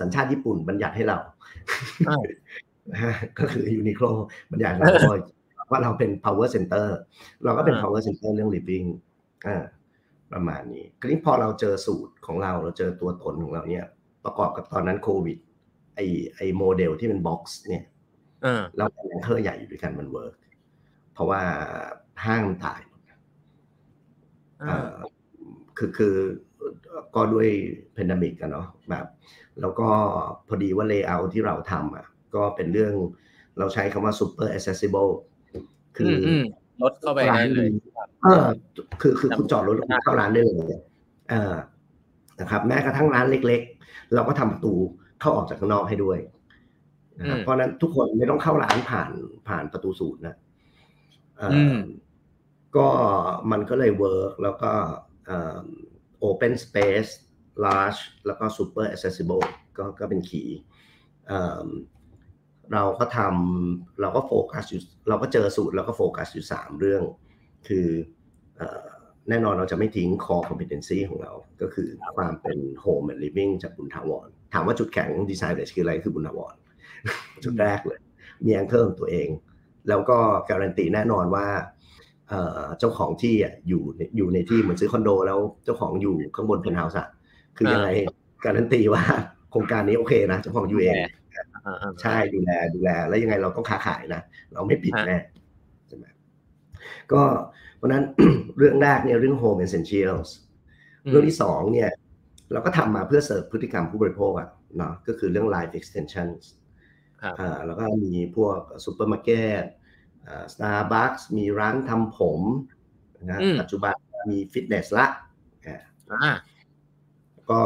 สัญชาติญี่ปุ่นบัญญัติให้เราก็คือ Uniqlo บัญญัติเราว่าเราเป็น power center เราก็เป็น power center เรื่อง living ประมาณนี้คราวนี้พอเราเจอสูตรของเราเราเจอตัวตนของเราเนี่ยประกอบกับตอนนั้นโควิดไอไอโมเดลที่เป็น box เนี่ยเราเป็น anchor ใหญ่อยู่ด้วยกันมัน work เพราะว่าห้างมันตายคือคือก็ด้วยแพนเดมิกกันเนาะแบบแล้วก็พอดีว่าเลเยอร์ที่เราทำอ่ะก็เป็นเรื่องเราใช้คำว่า super accessible คือรถเข้าไปได้เลยเออคือคือคุณจอดรถเข้าร้านได้เลยเออนะครับแม้กระทั่งร้านเล็กๆเราก็ทำประตูเข้าออกจากข้างนอกให้ด้วยนะครับเพราะนั้นทุกคนไม่ต้องเข้าร้านผ่านผ่านประตูสูตรนะเออก็มันก็เลยเวิร์กแล้วก็เอ่อ open space large แล้วก็ super accessible ก็ก็เป็นขี เ, เราก็ทำเราก็โฟกัสอยู่เราก็เจอสูตรเราก็โฟกัสอยู่สามเรื่องคือแน่นอนเราจะไม่ทิ้ง core competency ของเราก็คือความเป็น home and living จากบุญถาวรถามว่าจุดแข็งดีไซน์เลยคืออะไรคือบุญถาวร จุดแรกเลยมี anchor ตัวเองแล้วก็การันตีแน่นอนว่าเจ้าของที่อยู่อยู่ในที่เหมือนซื้อคอนโดแล้วเจ้าของอยู่ข้างบนเพนท์เฮาส์อ่ะคือยังไงการันตีว่าโครงการนี้โอเคนะเจ้าของอยู่เองใช่ดูแลดูแลแล้วยังไงเราต้องค้าขายนะเราไม่ปิดแน่ใช่ไหมก็เพราะนั้น เรื่องแรกเนี่ยเรื่อง home essentials เรื่องที่สองเนี่ยเราก็ทำมาเพื่อเสิร์ฟพฤติกรรมผู้บริโภคอ่ะเนาะก็คือเรื่อง life extensions อ่าแล้วก็มีพวกซูเปอร์มาร์เก็ตStarbucks มีร้านทำผมนะปัจจุบันมีฟิตเนสละก็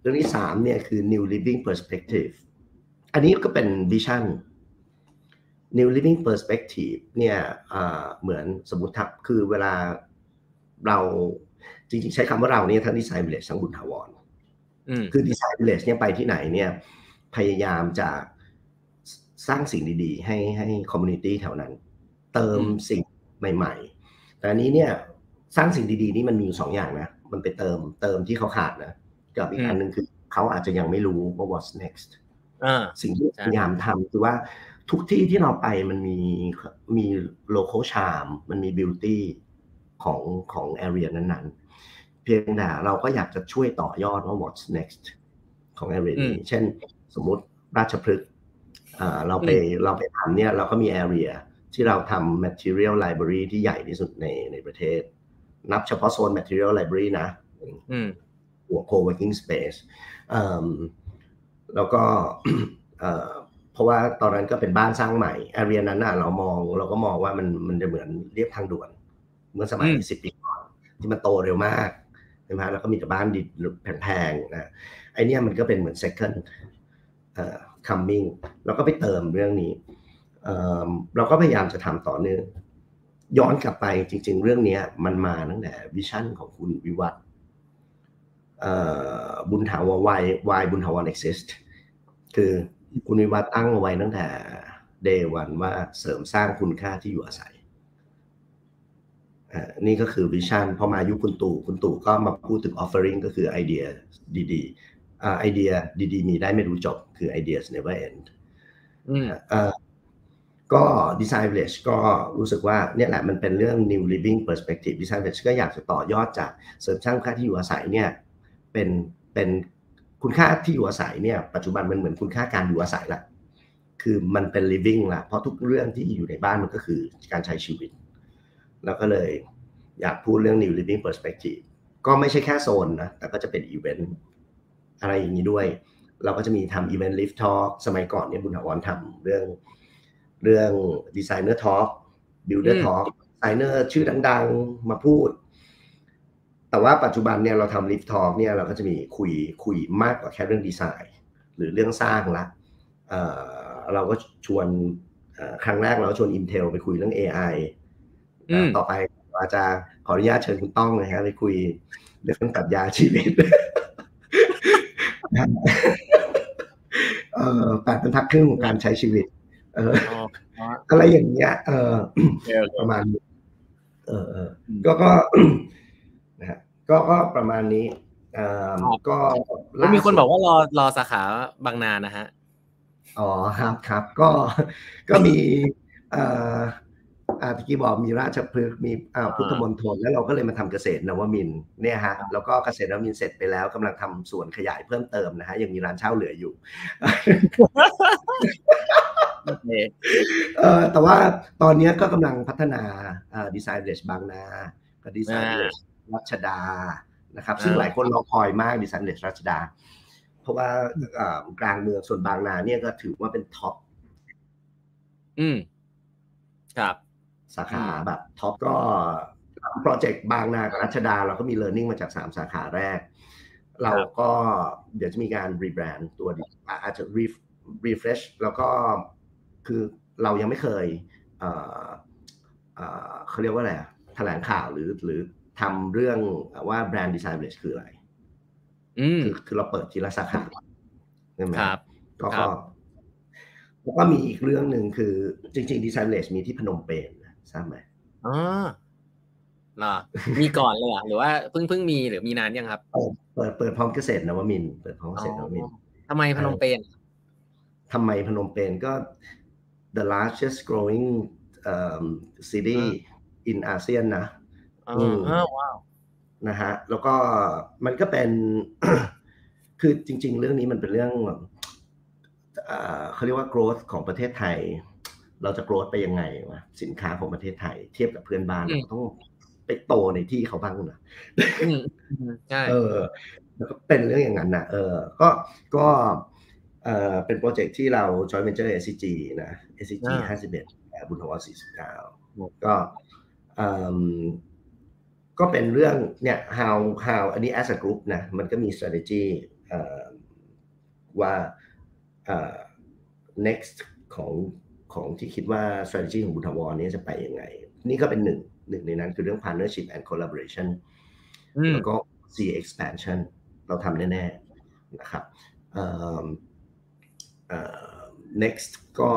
เรื่องที่สามเนี่ยคือ New Living Perspective อันนี้ก็เป็นวิชั่น New Living Perspective เนี่ยเหมือนสมมุติทับคือเวลาเราจริงๆใช้คำว่าเราเนี่ยทั้ง Design Village ทั้งบุญถาวรคือ Design Village เนี่ยไปที่ไหนเนี่ยพยายามจะสร้างสิ่งดีๆให้ให้คอมมูนิตี้แถวนั้นเติมสิ่งใหม่ๆแต่อันนี้เนี่ยสร้างสิ่งดีๆนี่มันมีอยู่สองอย่างนะมันไปเติมเติมที่เขาขาดนะกับอีกอันนึงคือเขาอาจจะยังไม่รู้ว่า what's next สิ่งที่พยายามทำคือว่าทุกที่ที่เราไปมันมีมี local charm มันมี beauty ของของ area นั้นๆเพียงแต่เราก็อยากจะช่วยต่อยอดว่า what's next ของ area นี้เช่นสมมุติราชพฤกษ์เราไปเราไปทำเนี่ยเราก็มี areaที่เราทำ Material Library ที่ใหญ่ที่สุดในในประเทศนับเฉพาะโซน Material Library นะหัว Co-working Space แล้วก็ เพราะว่าตอนนั้นก็เป็นบ้านสร้างใหม่ Area นั้นน่ะเรามองเราก็มองว่ามันมันจะเหมือนเรียบทางด่วนเมื่อสมัยสิบปีก่อนที่มันโตเร็วมากใช่ไหมแล้วก็มีแต่บ้านดิบแพงๆนะไอเนี้ยมันก็เป็นเหมือน Second Coming แล้วก็ไปเติมเรื่องนี้เราก็พยายามจะทำต่อเนื่องย้อนกลับไปจริงๆเรื่องนี้มันมาตั้งแต่วิชั่นของคุณวิวัฒน์บุญถาวร why why บุญถาวร exist คือคุณวิวัฒน์ตั้งเอาไว้ตั้งแต่ day one ว่าเสริมสร้างคุณค่าที่อยู่อาศัยนี่ก็คือวิชั่นพอมายุคคุณตู่คุณตู่ก็มาพูดถึง offering ก็คือไอเดียดีๆไอเดียดีๆมีได้ไม่รู้จบคือ ideas never end ก็ Design Village ก็รู้สึกว่าเนี่ยแหละมันเป็นเรื่อง New Living Perspective Design Village ก็อยากจะต่อยอดจากเสริมสร้างคุณค่าที่อยู่อาศัยเนี่ยเป็นเป็นคุณค่าที่อยู่อาศัยเนี่ยปัจจุบันมันเหมือนคุณค่าการอยู่อาศัยละคือมันเป็น living ละเพราะทุกเรื่องที่อยู่ในบ้านมันก็คือการใช้ชีวิตแล้วก็เลยอยากพูดเรื่อง New Living Perspective ก็ไม่ใช่แค่โซนนะแต่ก็จะเป็นอีเวนต์อะไรอย่างนี้ด้วยเราก็จะมีทำอีเวนต์ Live Talk สมัยก่อนเนี่ยบุญถาวรทำเรื่องเรื่องดีไซเนอร์ทอล์กบิลเดอร์ทอล์กดีไซเนอร์ชื่อดังๆมาพูดแต่ว่าปัจจุบันเนี่ยเราทำลิฟท์ทอล์กเนี่ยเราก็จะมีคุยคุยมากกว่าแค่เรื่องดีไซน์หรือเรื่องสร้างละเอ่อเราก็ชวนครั้งแรกเราชวน Intel ไปคุยเรื่อง เอ ไอ ต่อไปเราจะขออนุญาตเชิญคุณต้องนะฮะไปคุยเรื่องปรัชญาชีวิตเอ่อแปดบรรทัดครึ่งของการใช้ชีวิตอะไรอย่างเงี้ยประมาณก็ก็นะฮะก็ก็ประมาณนี้ก็มีคนบอกว่ารอรอสาขาบางนานะฮะอ๋อครับครับก็ก็มีอ่าอาทิตย์บอกมีราชพฤกษ์มีพุทธมณฑลแล้วเราก็เลยมาทำเกษตรนวมินทร์เนี่ยฮะแล้วก็เกษตรนวมินทร์เสร็จไปแล้วกำลังทำสวนขยายเพิ่มเติมนะฮะยังมีร้านเช่าเหลืออยู่แต่ว่าตอนนี้ก็กำลังพัฒนาดีไซน์เดชบางนากับดีไซน์เดชรัชดานะครับซึ่งหลายคนรอคอยมากดีไซน์เดชรัชดาเพราะว่ากลางเมืองส่วนบางนาเนี่ยก็ถือว่าเป็นท็อปอืมครับสาขาแบบท็อปก็โปรเจกต์บางนากับรัชดาเราก็มี learning มาจากสามสาขาแรกเราก็เดี๋ยวจะมีการ rebrand ตัวอาจจะ refresh แล้วก็คือเรายังไม่เคยเอ่อเอ่อเขาเรียกว่าอะไรแถลงข่าวหรือหรือทำเรื่องว่าแบรนด์ดีไซน์ Village คืออะไรคือคือเราเปิดทีละสาขาใช่ไหมครับก็ แล้วก็มีอีกเรื่องหนึ่งคือจริงๆดีไซน์วิลเลจมีที่พนมเปญนะทราบไหมอ๋อน่ะมีก่อนเลยหรือว่าเพิ่งเพิ่งมีหรือมีนานยังครับเปิดเปิดพร้อมเกษตรนวมินทร์เปิดพร้อมเกษตรนวมินทร์ทำไมพนมเปญทำไมพนมเปญก็ the largest growing um, city in อาเซียน นะอืมว้าวนะฮะแล้วก็มันก็เป็น คือจริงๆเรื่องนี้มันเป็นเรื่องเอ่อเขาเรียกว่า growth ของประเทศไทยเราจะ growth ไปยังไงวะสินค้าของประเทศไทยเทียบกับเพื่อนบ้านเราต้องไปโตในที่เขาบ้างนะใช่เออแล้วก็เป็นเรื่องอย่างนั้นนะเออก็ก็เอ่อเป็นโปรเจกต์ที่เรา joint venture เอส ซี จี นะ เอส ซี จี ห้าสิบเอ็ดบุญทวรสี่สิบเก้าก็เอ่อก็เป็นเรื่องเนี่ย how how อันนี้ as a group นะมันก็มี strategy เอ่อว่าเอ่อ next ของของที่คิดว่า strategy ของบุญทวรนี้จะไปยังไงนี่ก็เป็นหนึ่งหนึ่งในนั้นคือเรื่อง partnership and collaboration แล้วก็ ซี expansion เราทำแน่ๆนะครับเอ่อเอ่อ next ก็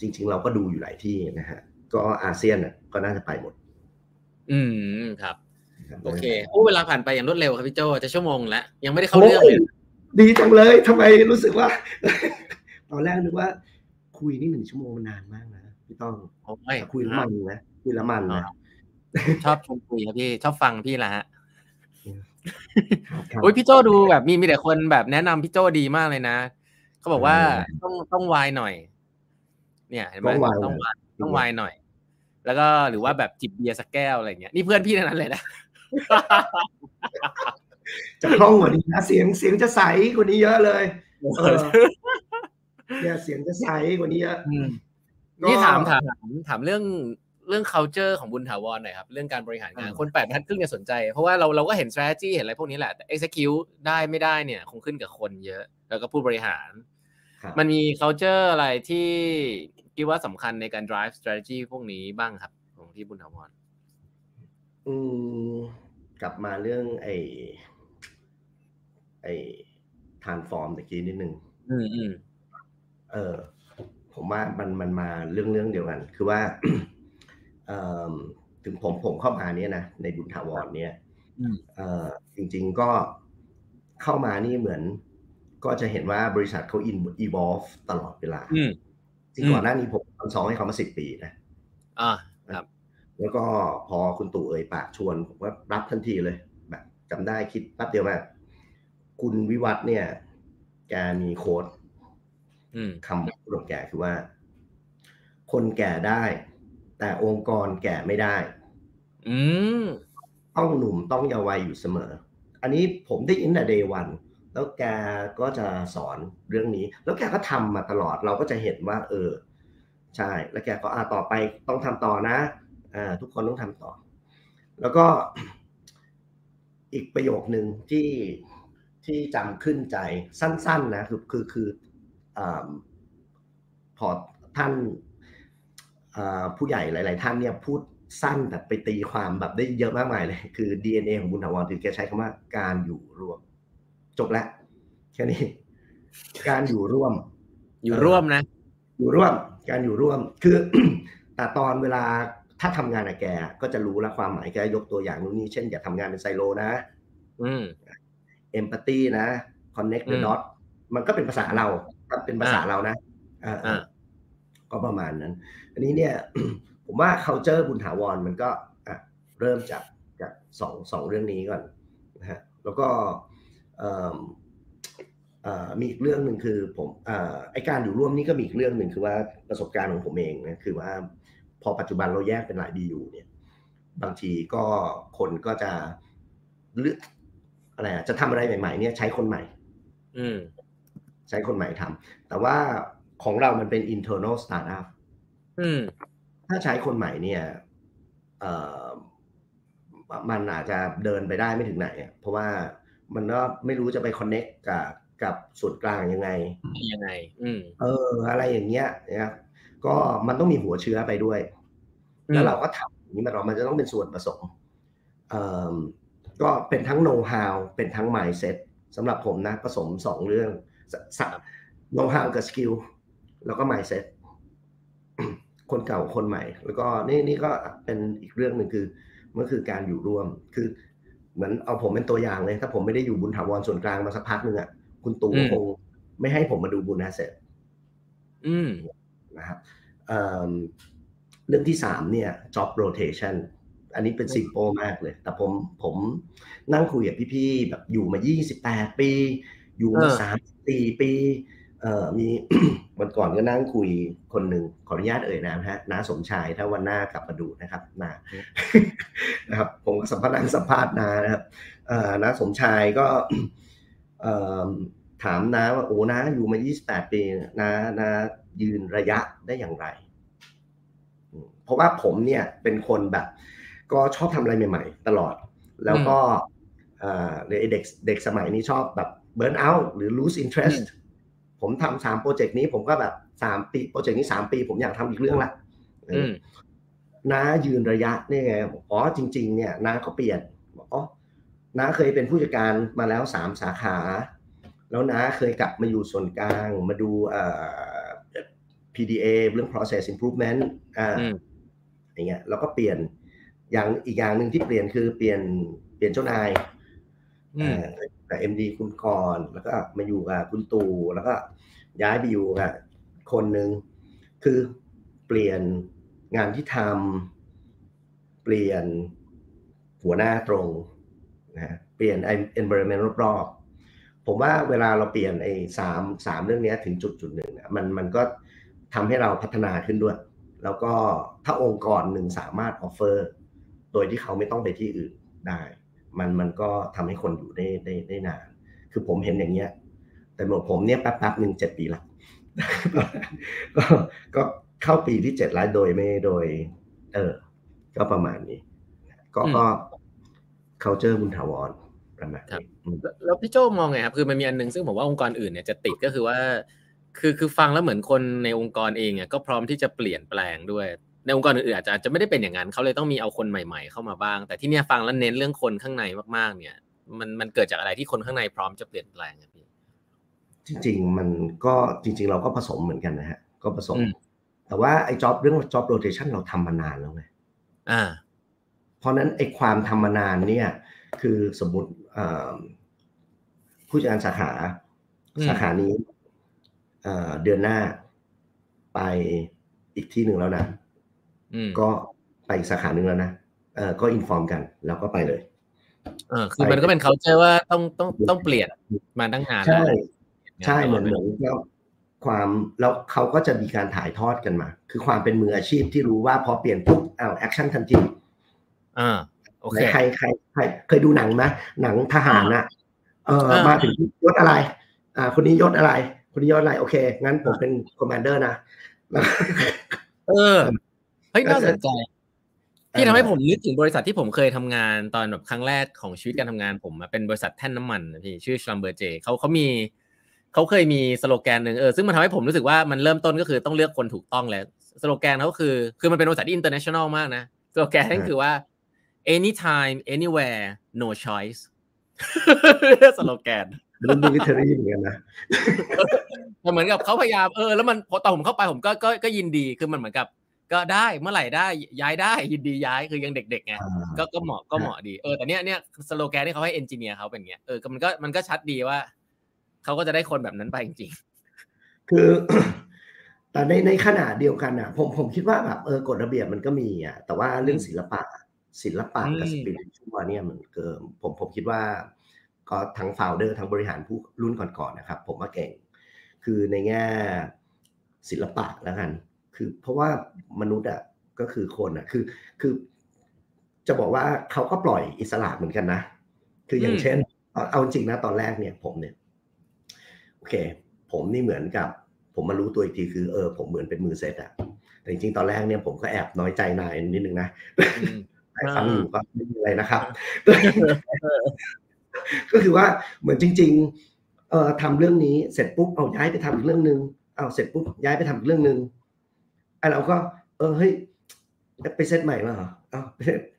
จริงๆเราก็ดูอยู่หลายที่นะฮะก็อาเซียนน่ะก็น่าจะไปหมดอืมครับโอเคโอ้เวลาผ่านไปอย่างรวดเร็วครับพี่โจจะชั่วโมงแล้วยังไม่ได้เข้าเรื่องเลยดีจังเลยทำไมรู้สึกว่าตอนแรกนึกว่าคุยนี่หนึ่งชั่วโมงนานมากนะพี่ต้องคุยละมันนะคุยละมันนะชอบชมคุยครับพี่ชอบฟังพี่ละฮะโอ้ยพี่โจดูแบบมีมีแต่คนแบบแนะนำพี่โจดีมากเลยนะเขาบอกว่าต้องต้องวายหน่อยเนี่ยเห็นไหมต้องวายต้องวายหน่อยแล้วก็หรือว่าแบบจิบเบียร์สักแก้วอะไรเงี้ยนี่เพื่อนพี่ทั้งนั้นเลยนะจะคล่องกว่านี้นะเสียงเสียงจะใสกว่านี้เยอะเลยเออเนี่ยเสียงจะใสกว่านี้เยอะนี่ถามถามถามเรื่องเรื่อง culture ของบุญถาวรหน่อยครับเรื่องการบริหารงานคนแปดพันครึ่งจะสนใจเพราะว่าเราเราก็เห็น strategy เห็นอะไรพวกนี้แหละแต่ execute ได้ไม่ได้เนี่ยคงขึ้นกับคนเยอะแล้วก็ผู้บริหารมันมี culture อะไรที่คิดว่าสำคัญในการ drive strategy พวกนี้บ้างครับของที่บุญถาวรอืมกลับมาเรื่องไอ้ไอ้ transform ตะกี้นิดนึงอืมอืมเออผมว่ามันมันมาเรื่องเรื่องเดียวกันคือว่า ถึงผมผมเข้ามาเนี่ยนะในบุญถาวรเนี่ยจริงๆก็เข้ามานี่เหมือนก็จะเห็นว่าบริษัทเขาอิน evolve ตลอดเวลาจริงก่อนหน้านี้ผมทำซองให้เขามาสิบปีนะอ่าครับแล้วก็พอคุณตู่เอ่ยปากชวนผมก็รับทันทีเลยแบบจำได้คิดแป๊บเดียวมาคุณวิวัฒน์เนี่ยแกมีโค้ดคำพูดของแกคือว่าคนแก่ได้แต่องค์กรแก่ไม่ได้ต้องหนุ่มต้องเยาว์วัยอยู่เสมออันนี้ผมได้ยินแต่เดย์วันแล้วแกก็จะสอนเรื่องนี้แล้วแกก็ทำมาตลอดเราก็จะเห็นว่าเออใช่แล้วแกก็อ่าต่อไปต้องทำต่อนะอ่าทุกคนต้องทำต่อแล้วก็อีกประโยคนึงที่ที่จำขึ้นใจสั้นๆนะคือคือคืออ่าพอท่านผู้ใหญ่หลายๆท่านเนี่ยพูดสั้นแต่ไปตีความแบบได้เยอะมากมายเลยคือ ดี เอ็น เอ ของบุญถาวรคือแกใช้คำว่าการอยู่ร่วมจบแล้วแค่นี้การอยู่ร่วมอยู่ร่วมนะอยู่ร่วมการอยู่ร่วมคือ แต่ตอนเวลาถ้าทำงานกับแกก็จะรู้ละความหมายแกยกตัวอย่างนู่นนี่เช่นอย่าทำงานเป็นไซโลนะอืม empathy นะ connect the dot มันก็เป็นภาษาเราเป็นภาษาเรานะอ่าก็ประมาณนั้นอันนี้เนี่ย ผมว่า culture บุญถาวรมันก็อ่ะเริ่มจากจากสองสองเรื่องนี้ก่อนนะฮะแล้วก็มีอีกเรื่องหนึ่งคือผมไอการอยู่ร่วมนี่ก็มีอีกเรื่องหนึ่งคือว่าประสบการณ์ของผมเองนะคือว่าพอปัจจุบันเราแยกเป็นหลาย บี ยู เนี่ยบางทีก็คนก็จะเลือกอะไรอ่ะจะทำอะไรใหม่ๆเนี่ยใช้คนใหม่ใช้คนใหม่ทำแต่ว่าของเรามันเป็น internal startup ถ้าใช้คนใหม่เนี่ยมันอาจจะเดินไปได้ไม่ถึงไหนเพราะว่ามันก็ไม่รู้จะไปคอนเนคกับกับส่วนกลางยังไงยังไงอืมเอออะไรอย่างเงี้ยนะครับก็มันต้องมีหัวเชื้อไปด้วยแล้วเราก็ทำอย่างนี้มันเรามันจะต้องเป็นส่วนผสมเอ่อก็เป็นทั้งโนว์ฮาวเป็นทั้งมายด์เซ็ตสำหรับผมนะผสมสองเรื่องโนว์ฮาวกับสกิล แล้วก็ mindset คนเก่าคนใหม่แล้วก็นี่นี่ก็เป็นอีกเรื่องหนึ่งคือมันคือการอยู่ร่วมคือเหมือนเอาผมเป็นตัวอย่างเลยถ้าผมไม่ได้อยู่บุญถาวรส่วนกลางมาสักพักนึงอ่ะคุณตู่คงไม่ให้ผมมาดูบุญอาเซทนะครับ เ, เรื่องที่สามเนี่ย job rotation อันนี้เป็นสิ่งโปมากเลยแต่ผมผมนั่งคุยกับพี่ๆแบบอยู่มายี่สิบแปดปีอยู่มาสามสิบสี่ปีมี วันก่อนก็นั่งคุยคนหนึ่งขออนุญาตเอ่ยนามฮะน้าสมชายถ้าวันหน้ากลับมาดูนะครับน้า นะครับผมก็สัมภาษณ์สัมภาษณ์น้านะครับน้าสมชายก็ ถามน้าว่าโอ้น้าอยู่มายี่สิบแปดปีน้าน้ายืนระยะได้อย่างไรเพราะว่าผมเนี่ยเป็นคนแบบก็ชอบทำอะไรใหม่ๆตลอดแล้วก็เด็กเด็กสมัยนี้ชอบแบบ burn out หรือ lose interest ผมทำสามโปรเจกต์นี้ผมก็แบบสามปีโปรเจกต์นี้สามปีผมอยากทำอีกเรื่องละน้ายืนระยะนี่ไงอ๋อจริงๆเนี่ยน้าก็เปลี่ยนอ๋อน้าเคยเป็นผู้จัดการมาแล้วสามสาขาแล้วน้าเคยกลับมาอยู่ส่วนกลางมาดูเอ่อ พี ดี เอ เรื่อง process improvement อ่าอย่างเงี้ยแล้วก็เปลี่ยนอย่างอีกอย่างนึงที่เปลี่ยนคือเปลี่ยนเปลี่ยนเจ้านายอ่าแต่ เอ็ม ดี คุณกรณ์แล้วก็มาอยู่กับคุณตู่แล้วก็ย้ายไปอยู่กับคนนึงคือเปลี่ยนงานที่ทำเปลี่ยนหัวหน้าตรงนะเปลี่ยน environment รอบๆผมว่าเวลาเราเปลี่ยนไอ้สามสามเรื่องนี้ถึงจุดจุดหนึ่งเนี่ยมันมันก็ทำให้เราพัฒนาขึ้นด้วยแล้วก็ถ้าองค์กรหนึ่งสามารถออฟเฟอร์โดยที่เขาไม่ต้องไปที่อื่นได้มันมันก็ทำให้คนอยู่ได้ได้ได้นานคือผมเห็นอย่างเงี้ยแต่หมดผมเนี่ยแป๊บแป๊บหนึ่งเจ็ดปีละ ก็ก็เข้าปีที่เจ็ดแล้วโดยไม่โดยเออก็ประมาณนี้ก็ก็ culture บุญถาวรครับแล้วพี่โจ้มองไงครับคือมันมีอันนึงซึ่งผมว่าองค์กรอื่นเนี่ยจะติดก็คือว่าคือคือฟังแล้วเหมือนคนในองค์กรเองอ่ะก็พร้อมที่จะเปลี่ยนแปลงด้วยในองค์กรอื่นอาจจะอาจจะไม่ได้เป็นอย่างนั้นเขาเลยต้องมีเอาคนใหม่ๆเข้ามาบ้างแต่ที่เนี่ยฟังแล้วเน้นเรื่องคนข้างในมากๆเนี่ยมันมันเกิดจากอะไรที่คนข้างในพร้อมจะเปลี่ยนแปลงครับพี่จริงๆมันก็จริงๆเราก็ผสมเหมือนกันนะฮะก็ผสมแต่ว่าไอ้จ็อบเรื่องจ็อบโรเทชั่นเราทำมานานแล้วไงอ่าเพราะนั้นไอ้ความทำมานานเนี่ยคือสมมุติผู้จัดการสาขาสาขานี้เดือนหน้าไปอีกที่หนึ่งแล้วนะก็ไปอีกสาขาหนึ่งแล้วนะก็อินฟอร์มกันแล้วก็ไปเลยคือมันก็เป็นcultureว่าต้องต้องต้องเปลี่ยนมาตั้งนานแล้วใช่ใช่เหมือนเหมือนแล้วความแล้วเขาก็จะมีการถ่ายทอดกันมาคือความเป็นมืออาชีพที่รู้ว่าพอเปลี่ยนปุ๊บเอาแอคชั่นทันทีอ่าOkay. ใครใครใครเคยดูหนังไหมหนังทหารน่ะเออมาถึงยศอะไรอ่าคนนี้ยศอะไรคนนี้ยศอะไรโอเคงั้นผมเป็นคอมมานเดอร์นะเออเฮ้ยน่าสนใจที่ทำให้ผมนึกถึงบริษัทที่ผมเคยทำงานตอนแบบครั้งแรกของชีวิตการทำงานผมเป็นบริษัทแท่นน้ำมันพี่ชื่อ Schlumberger เขาเขามีเขาเคยมีสโลแกนหนึ่งเออซึ่งมันทำให้ผมรู้สึกว่ามันเริ่มต้นก็คือต้องเลือกคนถูกต้องแล้วสโลแกนเขาคือคือมันเป็นบริษัทที่ international มากนะสโลแกนนั่นคือว่าanytime anywhere no choice สโลแกนมันดูลิเทอรี่เหมือนกันนะมันเหมือนกับเขาพยายามเออแล้วมันพอตอนผมเข้าไปผมก็ก็ก็ยินดีคือมันเหมือนกับก็ได้เมื่อไหร่ได้ย้ายได้ยินดีย้ายคือยังเด็กๆไงก็ก็เหมาะก็เหมาะดีเออแต่เนี้ยเนี้ยสโลแกนที่เขาให้เอนจิเนียร์เขาเป็นเงี้ยเออมันก็มันก็ชัดดีว่าเขาก็จะได้คนแบบนั้นไปจริงๆคือแต่ในในขณะเดียวกันอ่ะผมผมคิดว่าแบบเออกฎระเบียบมันก็มีอ่ะแต่ว่าเรื่องศิลปะศิลปะกับสปิริตชั่วเนี่ยมันเกินผมผมคิดว่าก็ทั้งฟาวเดอร์ทั้งบริหารผู้รุ่นก่อนๆนะครับผมว่าเก่งคือในแง่ศิลปะแล้วกันคือเพราะว่ามนุษย์อ่ะก็คือคนอ่ะคือคือจะบอกว่าเขาก็ปล่อยอิสระเหมือนกันนะคืออย่างเช่นเอาจริงนะตอนแรกเนี่ยผมเนี่ยโอเคผมนี่เหมือนกับผมมารู้ตัวอีกทีคือเออผมเหมือนเป็นมือเซตอ่ะแต่จริงๆตอนแรกเนี่ยผมก็แอบน้อยใจนายนิดนึงนะไอ้ฟังอยู่ก็ไม่มีอะไรนะครับก็คือว่าเหมือนจริงๆเอ่อทำเรื่องนี้เสร็จปุ๊บเอาย้ายไปทำอีกเรื่องนึงเอาเสร็จปุ๊บย้ายไปทำอีกเรื่องนึงไอ้เราก็เออเฮ้ยไปเซตใหม่มาเหรออ้าว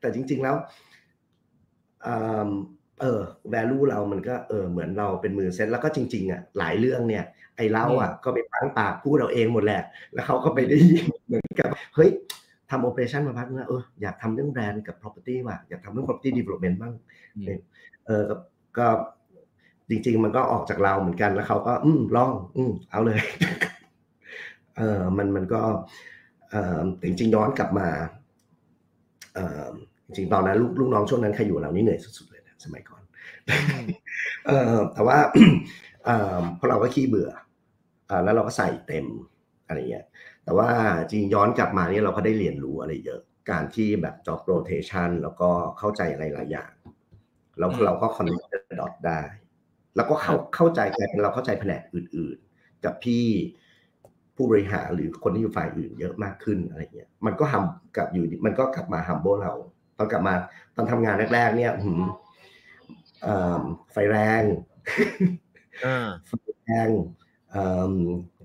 แต่จริงๆแล้วเอ่อ เออ value เรามันก็เออเหมือนเราเป็นมือเซ็ตแล้วก็จริงๆอ่ะหลายเรื่องเนี่ยไอ้เราอ่ะก็ไปฟังปากพูดเราเองหมดแหละแล้วเขาก็ไปได้ยินเหมือนกับเฮ้ยทำ operation มาพักนึงเอออยากทำเรื่องแบรนด์กับ property ว่ะอยากทำเรื่อง property development บ้างเออก็จริงๆมันก็ออกจากเราเหมือนกันแล้วเขาก็อืมลองอืมเอาเลยเออมันมันก็เออจริงๆย้อนกลับมาเออจริงๆตอนนั้นลูกน้องช่วงนั้นใครอยู่เรานี่เหนื่อยสุดๆเลยนะสมัยก่อนเออแต่ว่าเออพอเราก็ขี้เบื่อเออแล้วเราก็ใส่เต็มอะไรเงี้ยแต่ว่าจริงย้อนกลับมาเนี่ยเราก็ได้เรียนรู้อะไรเยอะการที่แบบจอบโรเทชันแล้วก็เข้าใจอะไรหลายอย่างแล้วเราก็คอนเนคดอทได้แล้วก็เข้าเข้าใจกลายเป็นเราเข้าใจแผนกอื่นๆกับพี่ผู้บริหารหรือคนที่อยู่ฝ่ายอื่นเยอะมากขึ้นอะไรเงี้ยมันก็ทำกับอยู่มันก็กลับมา humble เราตอนกลับมาตอนทำงานแรกๆเนี่ยไฟแรงไฟแรง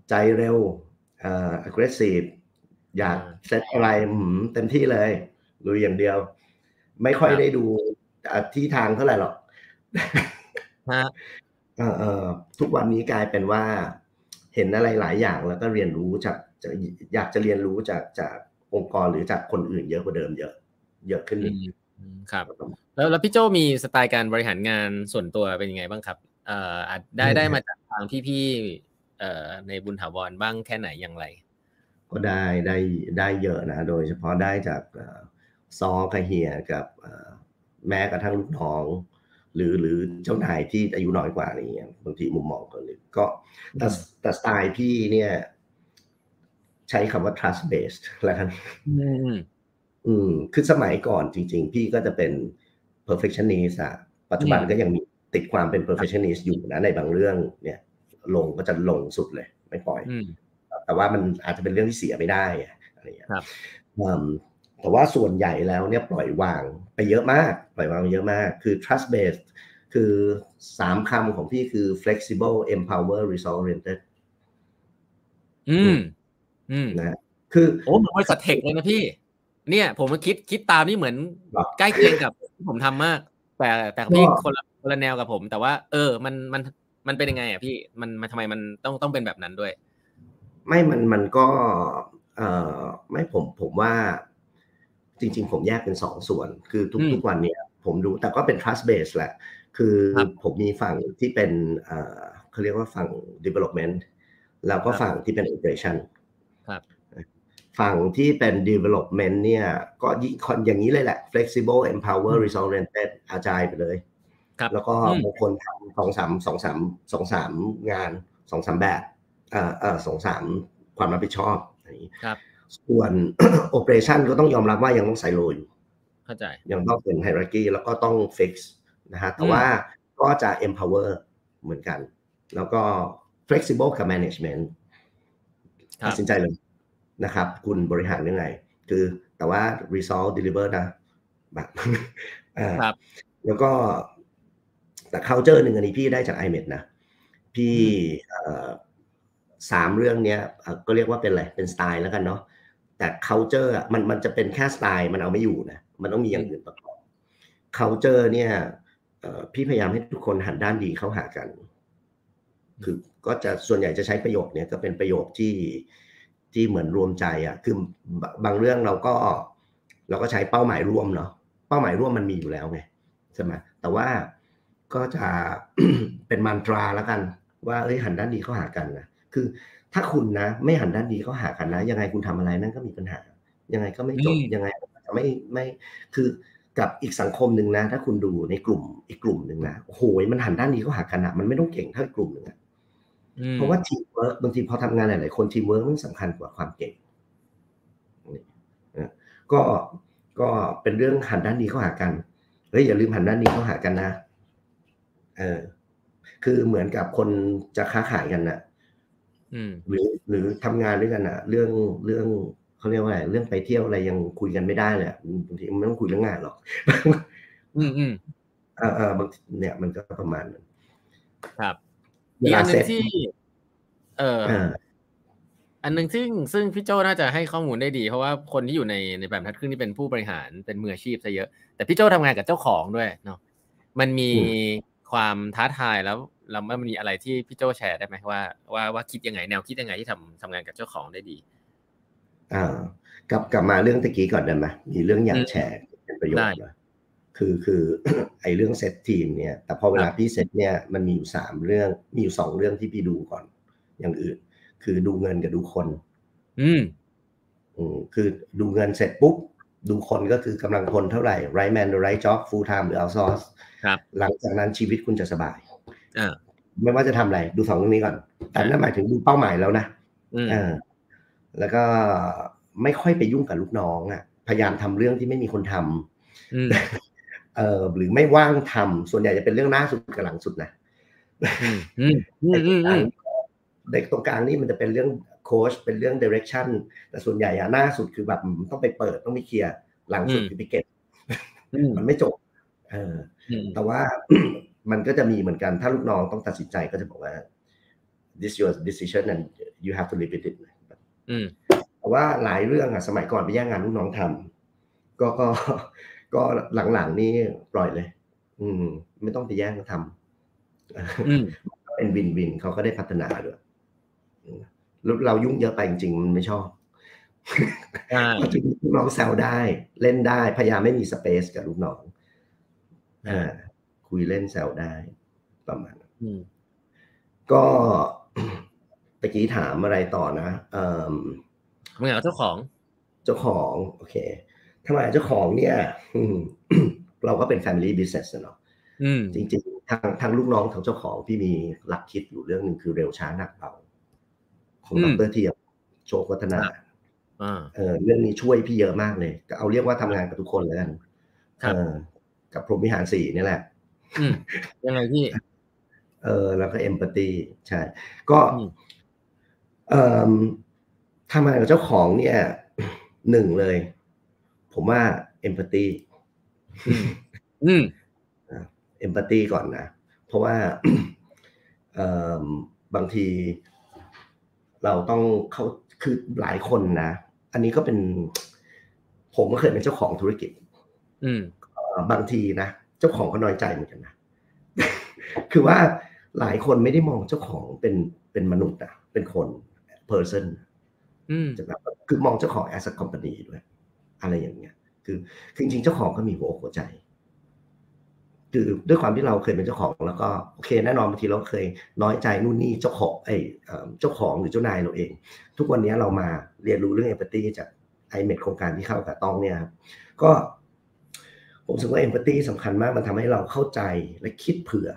ใจเร็ว aggressive อยากเซตอะไรเต็มที่เลยดูอย่างเดียวไม่ค่อยได้ดูที่ทางเท่าไหร่หรอกทุกวันนี้กลายเป็นว่าเห็นอะไรหลายอย่างแล้วก็เรียนรู้จากอยากจะเรียนรู้จากจากองค์กรหรือจากคนอื่นเยอะกว่าเดิมเยอะเยอะขึ้นอีกครับแล้วแล้วพี่โจมีสไตล์การบริหารงานส่วนตัวเป็นยังไงบ้างครับเอ่อได้ได้มาจากทางพี่ๆเอ่อในบุญถาวรบ้างแค่ไหนอย่างไรก็ได้ได้ได้เยอะนะโดยเฉพาะได้จากซอกับเฮียกับแม้กระทั่งลูกน้องหรือหรือเจ้านายที่อายุน้อยกว่าอะไรอย่างเงี้ยบางทีมุมมองก็เลยก็แต่แต่สไตล์พี่เนี่ยใช้คำว่า trust based แล้วกันอืมอืมคือสมัยก่อนจริงๆพี่ก็จะเป็น perfectionist อะปัจจุบันก็ยังมีติดความเป็น perfectionist อยู่นะในบางเรื่องเนี่ยลงก็จะลงสุดเลยไม่ปล่อยแต่ว่ามันอาจจะเป็นเรื่องที่เสียไม่ได้อะไรอย่างเงี้ยแต่ว่าส่วนใหญ่แล้วเนี่ยปล่อยวางไปเยอะมากปล่อยวางเยอะมากคือ trust based คือสามคำของพี่คือ flexible empower result oriented อืมอืมนะคือโอ้เหมือนบริษัทเทคเลยนะพี่เนี่ยผมมาคิดคิดตามนี่เหมือนใกล้เคียงกับที่ผมทำมากแต่แต่พี่คนละคนละแนวกับผมแต่ว่าเออมันมันมันเป็นยังไงอ่ะพี่มันมันทำไมมันต้องต้องเป็นแบบนั้นด้วยไม่มันมันก็เออไม่ผมผมว่าจริงๆผมแยกเป็นสองส่วนคือทุกทุกวันเนี่ยผมดูแต่ก็เป็น trust base แหละคือผมมีฝั่งที่เป็นเขาเรียกว่าฝั่ง development แล้วก็ฝั่งที่เป็น operation ฝั่งที่เป็น development เนี่ยก็ยิ่งคอนอย่างนี้เลยแหละ flexible empower result oriented อาจายไปเลยแล้วก็บางคนทำสองสามสองสามสองสามงานสองสามแบบอ่าเออสองสามความรับผิดชอบอย่างนี้ส่วน operation ก็ต้องยอมรับว่ายังต้องใส่โลอยู่เข้าใจยังต้องเป็น hierarchy แล้วก็ต้อง fix นะฮะแต่ว่าก็จะ empower เหมือนกันแล้วก็ flexible กับ management ตัดสินใจเลยนะครับคุณบริหารยังไงคือแต่ว่า result deliver นะแบบครับแล้วก็แต่ culture หนึ่งอันนี้พี่ได้จาก ไอ เอ็ม อี ที นะพี่สามเรื่องเนี้ยก็เรียกว่าเป็นอะไรเป็นสไตล์แล้วกันเนาะแต่ culture อ่ะมันมันจะเป็นแค่สไตล์มันเอาไม่อยู่นะมันต้องมีอย่างอื่นประกอบ culture เนี่ยพี่พยายามให้ทุกคนหันด้านดีเข้าหากันคือก็จะส่วนใหญ่จะใช้ประโยคเนี้ยก็เป็นประโยคที่ที่เหมือนรวมใจอ่ะคือบางเรื่องเราก็เราก็ใช้เป้าหมายร่วมเนาะเป้าหมายร่วมมันมีอยู่แล้วไงใช่ไหมแต่ว่าก็จะ เป็นมันตราแล้วกันว่าเอ้ยหันด้านดีเข้าหากันนะคือถ้าคุณนะไม่หันด้านดีเข้าหากันนะยังไงคุณทำอะไรนั่นก็มีปัญหายังไงก็ไม่จบยังไงจะไม่ไม่คือกับอีกสังคมหนึ่งนะถ้าคุณดูในกลุ่มอีกกลุ่มหนึ่งนะโอ้โหมันหันด้านดีเข้าหากันนะมันไม่ต้องเก่งเท่ากลุ่มหนึ่งนะเพราะว่าทีมเวิร์กบางทีพอทำงานหลายๆคนทีมเวิร์กมันสำคัญกว่าความเก่งก็ก็เป็นเรื่องหันด้านดีเข้าหากันเฮ้ยอย่าลืมหันด้านดีเข้าหากันนะเออคือเหมือนกับคนจะค้าขายกันนะหรือหรือทำงานด้วยกันนะเรื่องเรื่องเขาเรียกว่าอะไรเรื่องไปเที่ยวอะไรยังคุยกันไม่ได้เลยบางทีไม่ต้องคุยเรื่องงานหรอกอืมอืมอ่าอ่าบางเนี่ยมันก็ประมาณนั้นครับอีกอันหนึ่งที่เอ่ออันหนึ่งซึ่งซึ่งพี่โจ้น่าจะให้ข้อมูลได้ดีเพราะว่าคนที่อยู่ในในแบบทัดครึ่งนี่เป็นผู้บริหารเป็นมืออาชีพซะเยอะแต่พี่โจ้ทำงานกับเจ้าของด้วยเนาะ มันมีความท้าทายแล้วแล้วมันมีอะไรที่พี่โจ้แชร์ได้ไหมว่าว่าว่าคิดยังไงแนวคิดยังไงที่ทำทำงานกับเจ้าของได้ดีอ่ากลับกลับมาเรื่องตะกี้ก่อนได้ไหมมีเรื่องอยากแชร์เป็นประโยชน์นะคือคือไอ้เรื่องเซตทีมเนี่ยแต่พอเวลาพี่เซตเนี่ยมันมีอยู่สามเรื่องมีอยู่สองเรื่องที่พี่ดูก่อนอย่างอื่นคือดูเงินกับดูคนอืมอืมคือดูเงินเสร็จปุ๊บดูคนก็คือกำลังคนเท่าไหร่ right man the right job full time หรือ outsource ครับหลังจากนั้นชีวิตคุณจะสบายอ่าไม่ว่าจะทำอะไรดูสองเรื่องนี้ก่อนแต่นั่นหมายถึงดูเป้าหมายแล้วนะอ่าแล้วก็ไม่ค่อยไปยุ่งกับลูกน้องอ่ะพยายามทำเรื่องที่ไม่มีคนทำเออหรือไม่ว่างทำส่วนใหญ่จะเป็นเรื่องหน้าสุดกับหลังสุดนะเด็กตรงกลางนี่มันจะเป็นเรื่องโค้ชเป็นเรื่องดิเรกชันแต่ส่วนใหญ่หน้าสุดคือแบบต้องไปเปิดต้องไปเคลียร์หลังสุดคือไปเก็บมันไม่จบเออแต่ว่ามันก็จะมีเหมือนกันถ้าลูกน้องต้องตัดสินใจก็จะบอกว่า this your decision and you have to live with it แต่ว่าหลายเรื่องอะสมัยก่อนไปแย่งงานลูกน้องทำก็ก็ก็หลังๆนี่ปล่อยเลยอืมไม่ต้องไปแย่งทำเป็นวินวินเขาก็ได้พัฒนาด้วยเรายุ่งเยอะไปจริงๆมันไม่ชอบก็ถึงลูกน้องแซวได้เล่นได้พยายามไม่มีสเปซกับลูกน้องอ่าคุยเล่นแซวได้ประมาณก็ตะกี้ถามอะไรต่อนะเอ่อทำงานกับเจ้าของเจ้าของโอเคทำงานกับเจ้าของเนี่ยเราก็เป็น family business เนาะจริงๆทางทางลูกน้องทางเจ้าของพี่มีหลักคิดอยู่เรื่องหนึ่งคือเร็วช้าหนักเบาของดร.เทียมโชควัฒนาเออเรื่องนี้ช่วยพี่เยอะมากเลยก็เอาเรียกว่าทำงานกับทุกคนแล้วกันกับพรหมวิหารสี่นี่แหละยังไงพี่เออแล้วก็เอมพัตตี้ใช่ก็เอ่อทำงานกับเจ้าของเนี่ยหนึ่งเลยผมว่าเอมพัตตี้อืมเอมพัตตี้ก่อนนะเพราะว่าเอ่อบางทีเราต้องเข้าคือหลายคนนะอันนี้ก็เป็นผมก็เคยเป็นเจ้าของธุรกิจอืมบางทีนะเจ้าของก็น้อยใจเหมือนกันนะคือว่าหลายคนไม่ได้มองเจ้าของเป็นเป็นมนุษย์นะเป็นคน person จะแบบคือมองเจ้าของ as a company ด้วยอะไรอย่างเงี้ยคือจริงๆเจ้าของก็มีหัวอกหัวใจคือด้วยความที่เราเคยเป็นเจ้าของแล้วก็โอเคแน่นอนบางทีเราเคยน้อยใจนู่นนี่เจ้าของไอ้เจ้าของหรือเจ้านายเราเองทุกวันนี้เรามาเรียนรู้เรื่อง empathy จากไอเมดโครงการที่เข้ากับต้องเนี่ยครับก็ผมรู้สึกว่า empathy สำคัญมากมันทำให้เราเข้าใจและคิดเผื่อ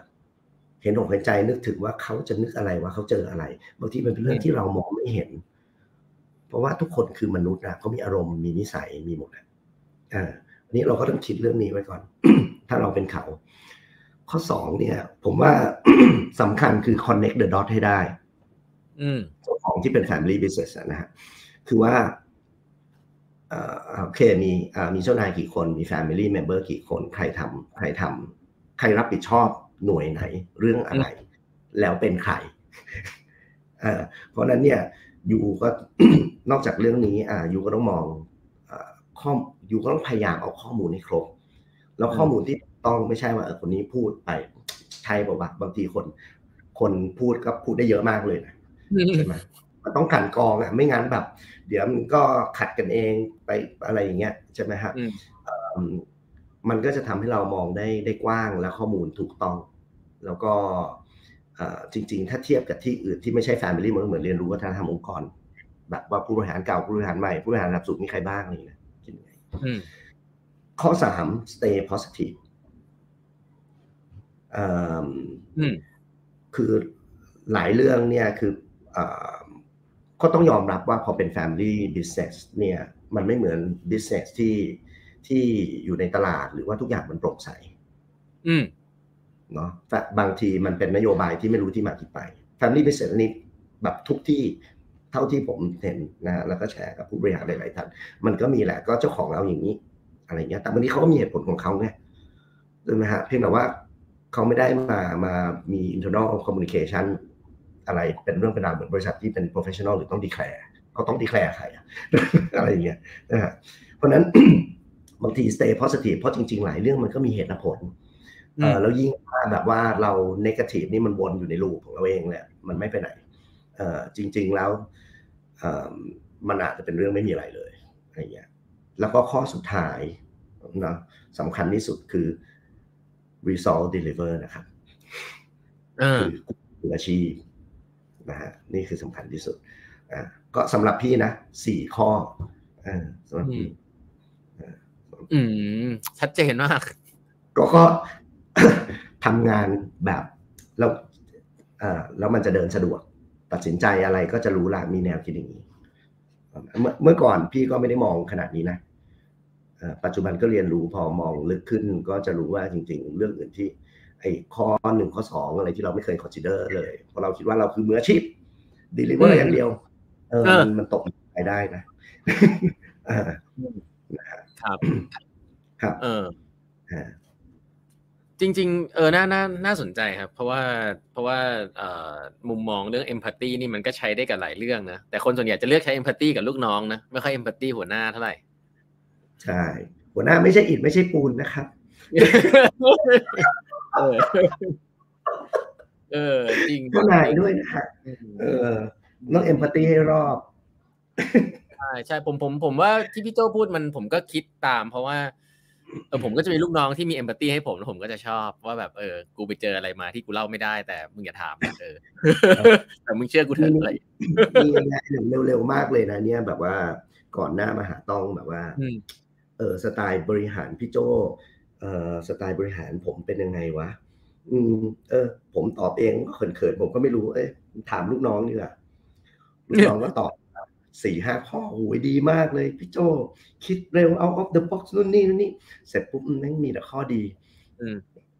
เห็นอกเห็นใจนึกถึงว่าเขาจะนึกอะไรว่าเขาเจออะไรบางทีมันเป็นเรื่องที่เรามองไม่เห็นเพราะว่าทุกคนคือมนุษย์นะเขามีอารมณ์มีนิสัยมีหมดนะอ่านี้เราก็ต้องคิดเรื่องนี้ไว้ก่อน ถ้าเราเป็นเขาข้อสองเนี่ยผมว่า สำคัญคือ connect the dot ให้ได้เจ้าของที่เป็น family business นะฮะคือว่าโอเคมีมีเจ้านายกี่คนมี family member กี่คนใครทำใครทำใครรับผิดชอบหน่วยไหนเรื่องอะไรแล้วเป็นใคร เพราะนั้นเนี่ยยูก็ นอกจากเรื่องนี้ยูก็ต้องมองข้อยูก็ต้องพยายามเอาข้อมูลให้ครบแล้วข้อมูลที่ต้องไม่ใช่ว่าคนนี้พูดไปใช่ป่ะบางทีคนคนพูดก็พูดได้เยอะมากเลยนะใช่ไหมมันต้องกันกองอ่ะไม่งั้นแบบเดี๋ยวมันก็ขัดกันเองไปอะไรอย่างเงี้ยใช่ไหมครับมันก็จะทำให้เรามองได้ได้กว้างและข้อมูลถูกต้องแล้วก็จริงๆถ้าเทียบกับที่อื่นที่ไม่ใช่ Family มันเหมือนเรียนรู้วัฒนธรรมองค์กรแบบว่าผู้บริหารเก่าผู้บริหารใหม่ผู้บริหารระดับสูงมีใครบ้างอะไรอย่างเงี้ยข้อสาม stay positive คือหลายเรื่องเนี่ยคือก็ต้องยอมรับว่าพอเป็น family business เนี่ยมันไม่เหมือน business ที่ที่อยู่ในตลาดหรือว่าทุกอย่างมันโปร่งใสเนาะบางทีมันเป็นนโยบายที่ไม่รู้ที่มาที่ไป family business นี้แบบทุกที่เท่าที่ผมเห็นนะแล้วก็แชร์กับผู้บริหารหลายๆท่านมันก็มีแหละก็เจ้าของเอาอย่างนี้อะไรเงี้ยแต่วันนี้เขาก็มีเหตุผลของเขาไงใช่ไหมฮะเพียงแต่ว่าเขาไม่ได้มามามี internal communication อะไรเป็นเรื่องเป็นราวเหมือนบริษัทที่เป็น professional หรือต้อง declare เขาต้อง declare ใครอะไรอย่างเงี้ยนะฮะเพราะนั้น บางที stay positive เพราะจริงๆหลายเรื่องมันก็มีเหตุผล แล้วยิ่งแบบว่าเราเนกาทีฟนี่มันวนอยู่ในรูปของเราเองแหละมันไม่ไปไหนจริงๆแล้วมันอาจจะเป็นเรื่องไม่มีอะไรเลยอะไรเงี้ยแล้วก็ข้อสุดท้ายนะสำคัญที่สุดคือ result deliver นะครับคืออาชีพนะฮะนี่คือสำคัญที่สุดอ่าก็สำหรับพี่นะสี่ข้ออ่าสำหรับพี่อืมชัดเจนมากก็ก็ทำงานแบบแล้วอ่าแล้วมันจะเดินสะดวกตัดสินใจอะไรก็จะรู้ละมีแนวคิดอย่างนี้เมื่อเมื่อก่อนพี่ก็ไม่ได้มองขนาดนี้นะปัจจุบันก็เรียนรู้พอมองลึกขึ้นก็จะรู้ว่าจริงๆเรื่องอื่นที่ไอ้ข้อหนึ่งข้อสองอะไรที่เราไม่เคย consider เลยเพราะเราคิดว่าเราคือมืออาชีพ deliver อย่างเดียวเออมันตกไปได้นะครับครับเออจริงๆเออน่าน่าน่าสนใจครับเพราะว่าเพราะว่ามุมมองเรื่อง empathy นี่มันก็ใช้ได้กับหลายเรื่องนะแต่คนส่วนใหญ่จะเลือกใช้ empathy กับลูกน้องนะไม่ค่อย empathy หัวหน้าเท่าไหร่ใช่หัวหน้าไม่ใช่อิฐไม่ใช่ปูนนะครับเออเออจริงก็หลายด้วยนะฮะเออต้อง empathy ให้รอบใช่ใช่ผมผมผมว่าที่พี่โจ้พูดมันผมก็คิดตามเพราะว่าเออผมก็จะมีลูกน้องที่มีเอมพัตตี้ให้ผมแล้วผมก็จะชอบว่าแบบเออกูไปเจออะไรมาที่กูเล่าไม่ได้แต่มึงอย่าถามเออแต่มึงเชื่อกูเถอะอะไรมีงานเร็วๆมากเลยนะเนี่ยแบบว่าก่อนหน้ามาหาต้องแบบว่าเออสไตล์บริหารพี่โจเออสไตล์บริหารผมเป็นยังไงวะอืมเออผมตอบเองก็เขินๆผมก็ไม่รู้เอ้ยถามลูกน้องนี่แหละลูกน้องก็ตอบสี่ห้าข้อโอ้ยดีมากเลยพี่โจคิดเร็วเอาออฟเดอะบ็อกซ์นู่นนี่นี่เสร็จปุ๊บนั่งมีแต่ข้อดี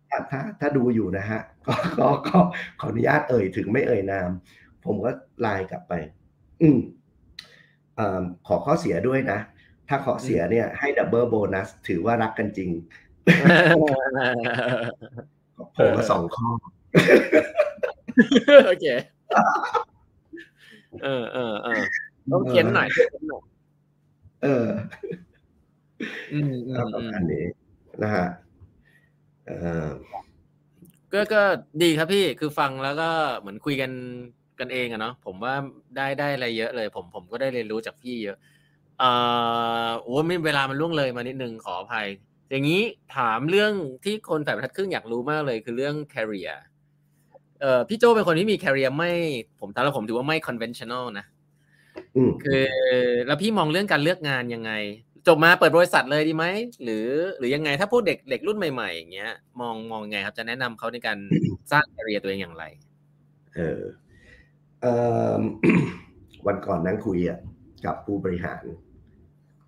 ถ้าถ้าถ้าดูอยู่นะฮะก็ก็ก็ขออนุญาตเอ่ยถึงไม่เอ่ยนามผมก็ไลน์กลับไปอืมเอ่อขอข้อเสียด้วยนะถ้าข้อเสียเนี่ยให้ดับเบิลโบนัสถือว่ารักกันจริงผมก็สองข้อโอเคเออเออเออต้องเขียนหน่อยเอออืมอันนี้นะฮะเออก็ก็ดีครับพี่คือฟังแล้วก็เหมือนคุยกันกันเองอะเนาะผมว่าได้ได้อะไรเยอะเลยผมผมก็ได้เรียนรู้จากพี่เยอะเอ่อโอ้ไม่เวลามันล่วงเลยมานิดนึงขออภัยอย่างนี้ถามเรื่องที่คนสายบรรทัดครึ่งอยากรู้มากเลยคือเรื่อง career เอ่อพี่โจเป็นคนที่มี career ไม่ผมตามแล้วผมถือว่าไม่ conventional นะคือแล้วพี่มองเรื่องการเลือกงานยังไงจบมาเปิดบริษัทเลยดีไหมหรือหรือยังไงถ้าพวกเด็กเด็กรุ่นใหม่ๆอย่างเงี้ยมองมองไงครับจะแนะนำเขาในการสร้างแคเรียร์ตัวเองอย่างไรเออเอ่อ วันก่อนนั่งคุยอ่ะกับผู้บริหาร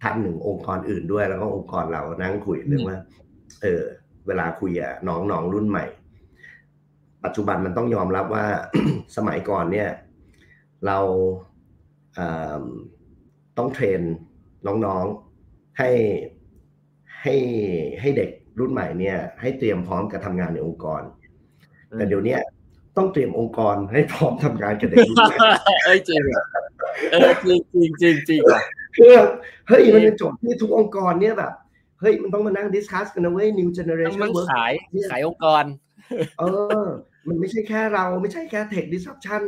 ท่านหนึ่งองค์กรอื่นด้วยแล้วก็องค์กรเรานั่งคุยเรื่องว่าเออเวลาคุยอ่ะน้องๆรุ่นใหม่ปัจจุบันมันต้องยอมรับว่า สมัยก่อนเนี่ยเราต้องเทรนน้องๆให้ให้ให้เด็กรุ่นใหม่เนี่ยให้เตรียมพร้อมกับทำงานในองค์กรแต่เดี๋ยวนี้ต้องเตรียมองค์กรให้พร้อมทำงานกับเด็กรุ่นใหม่เอ้ยจริงเออจริงจริงจริงจริงคือเฮ้ยมันเป็นโจทย์ที่ทุกองค์กรเนี่ยแบบเฮ้ยมันต้องมานั่งดิสคัสกันนะเว้ย new generation ต้องมาขายขายองค์กรเออมันไม่ใช่แค่เราไม่ใช่แค่ tech disruption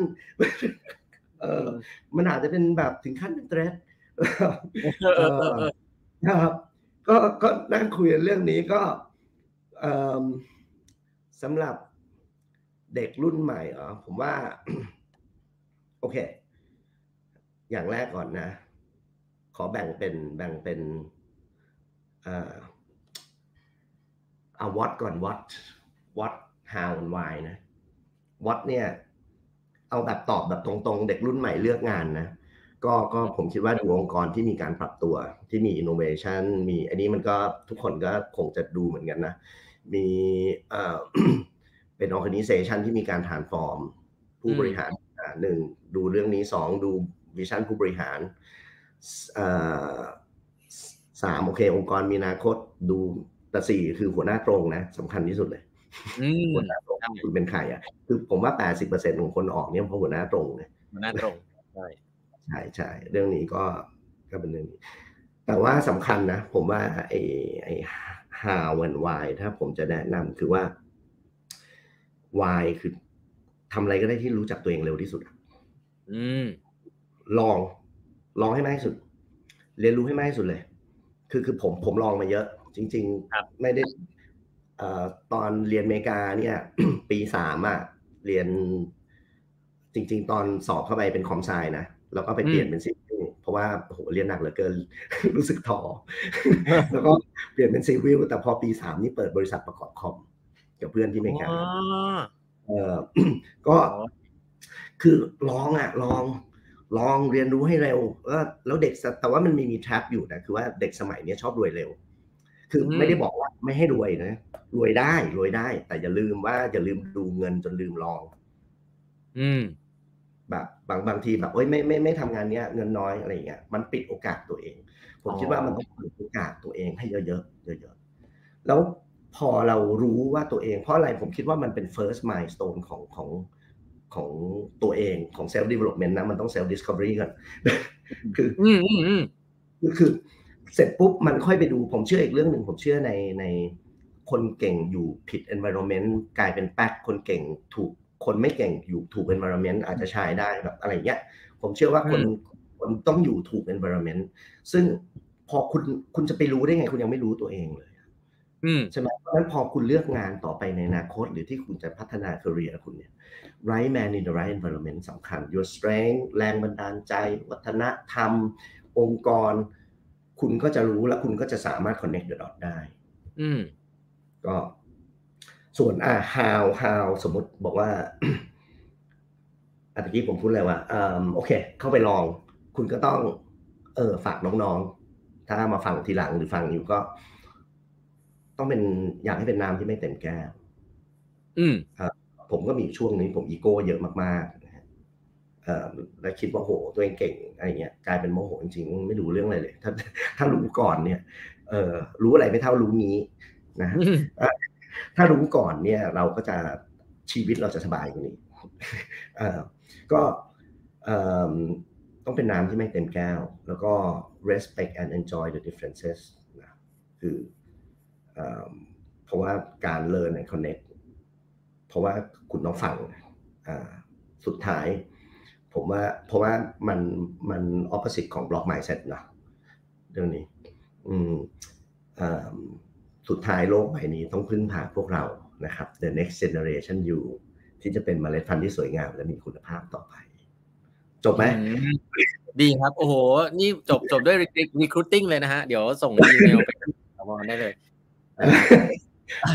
เออมันอาจจะเป็นแบบถึงขั้นเป็นเทรนด์นะครับก็ก็นั่งคุยเรื่องนี้ก็สำหรับเด็กรุ่นใหม่อ๋อผมว่าโอเคอย่างแรกก่อนนะขอแบ่งเป็นแบ่งเป็นเอา what ก่อน what what how and why นะ what เนี่ยเอาแบบตอบแบบตรงๆเด็กรุ่นใหม่เลือกงานนะก็ก็ผมคิดว่าดูองค์กรที่มีการปรับตัวที่มี innovation มีอันนี้มันก็ทุกคนก็คงจะดูเหมือนกันนะมีเอ่อ เป็น organization ที่มีการ transform ผู้บริหารหนึ่งดูเรื่องนี้สองดู vision ผู้บริหารเอ่อสามโอเคองค์กรมีอนาคตดูแต่สี่คือหัวหน้าตรงนะสำคัญที่สุดเลยหัวหน้าตรงคุณเป็นใครอ่ะคือผมว่า แปดสิบเปอร์เซ็นต์ ของคนออกเนี่ยเพราะหัวหน้าตรงเนี่ยหัวหน้าตรงใช่ใช่ใช่เรื่องนี้ก็ก็เป็นเรื่องนี้แต่ว่าสำคัญนะผมว่าไอ้ไอ้ how and why ถ้าผมจะแนะนำคือว่า why คือทำอะไรก็ได้ที่รู้จักตัวเองเร็วที่สุดอืมลองลองให้มากที่สุดเรียนรู้ให้มากที่สุดเลยคือคือผมผมลองมาเยอะจริงๆไม่ได้เอ่อตอนเรียนอเมริกาเนี่ย ปีสามอ่ะเรียนจริงๆตอนสอบเข้าไปเป็นคอมไซน์นะแล้วก็ไปเปลี่ยนเป็นซิวิลเพราะว่าโอ้โหเรียนหนักเหลือเกิน รู้สึกท้อ แล้วก็เปลี่ยนเป็นซิวิลแต่พอปีสามนี่เปิดบริษัทประกอบคอมกับเพื่อนที่อเมริกาเออก็คือลองอ่ะลองลองเรียนรู้ให้เร็วแล้วเด็กแต่ว่ามันมีมีแทร็ปอยู่นะคือว่าเด็กสมัยนี้ชอบรวยเร็วคือไม่ได้บอกว่าไม่ให้รวยนะรวยได้รวยได้แต่อย่าลืมว่าอย่าลืมดูเงินจนลืมลองอืมแบบบางบางทีแบบเอ้ยไม่ไม่ไม่ทำงานเนี้ยเงินน้อยอะไรอย่างเงี้ยมันปิดโอกาสตัวเองผมคิดว่ามันต้องเปิดโอกาสตัวเองให้เยอะๆเยอะๆแล้วพอเรารู้ว่าตัวเองเพราะอะไรผมคิดว่ามันเป็น first milestone ของของของตัวเองของ self development นะมันต้อง self discovery ก่อนคืออืมอืมคือเสร็จปุ๊บมันค่อยไปดูผมเชื่ออีกเรื่องหนึ่งผมเชื่อในในคนเก่งอยู่ผิด environment กลายเป็นแป๊กคนเก่งถูกคนไม่เก่งอยู่ถูก environment อาจจะใช้ได้แบบอะไรเงี้ยผมเชื่อว่าคนคนต้องอยู่ถูก environment ซึ่งพอคุณคุณจะไปรู้ได้ไงคุณยังไม่รู้ตัวเองเลยใช่ไหมเพราะฉะนั้นพอคุณเลือกงานต่อไปในอนาคตหรือที่คุณจะพัฒนา career คุณเนี่ย right man in the right environment สำคัญ your strength แรงบันดาลใจวัฒนธรรมองค์กรคุณก็จะรู้แล้วคุณก็จะสามารถ connect the dot ได้อืมก็ส่วนอ่า how how สมมุติบอกว่าอ่ะเมื่อกี้ผมพูดอะไรวะเอ่อโอเคเข้าไปลองคุณก็ต้องเออฝากน้องๆถ้ามาฟังทีหลังหรือฟังอยู่ก็ต้องเป็นอยากให้เป็นน้ำที่ไม่เต็มแก้วอืมครับผมก็มีช่วงนึงผมอีโก้เยอะมากๆนะฮะเอ่อแล้วคิดว่าโหตัวเองเก่งอะไรเงี้ยกลายเป็นโมโหจริงๆไม่รู้เรื่องอะไรเลยถ้าถ้ารู้ก่อนเนี่ยเอ่อรู้อะไรไม่เท่ารู้นี้นะถ้ารู้ก่อนเนี่ยเราก็จะชีวิตเราจะสบายกว่านี้เอ่อก็เอ่อต้องเป็นน้ำที่ไม่เต็มแก้วแล้วก็ respect and enjoy the differences นะคือเพราะว่าการเลิร์นคอนเนคเพราะว่าคุณต้องฟังสุดท้ายผมว่าเพราะว่ามันมันออปโพสิตของบล็อกมายด์เซ็ตนะเรื่องนี้สุดท้ายโลกใบนี้ต้องพึ่งพาพวกเรานะครับ The Next Generation U ที่จะเป็นเมล็ดพันธุ์ที่สวยงามและมีคุณภาพต่อไปจบไหมดีครับโอ้โหนี่จบจบด้วย recruiting เลยนะฮะเดี๋ยวส่งอีเมลไปถาวรได้เลย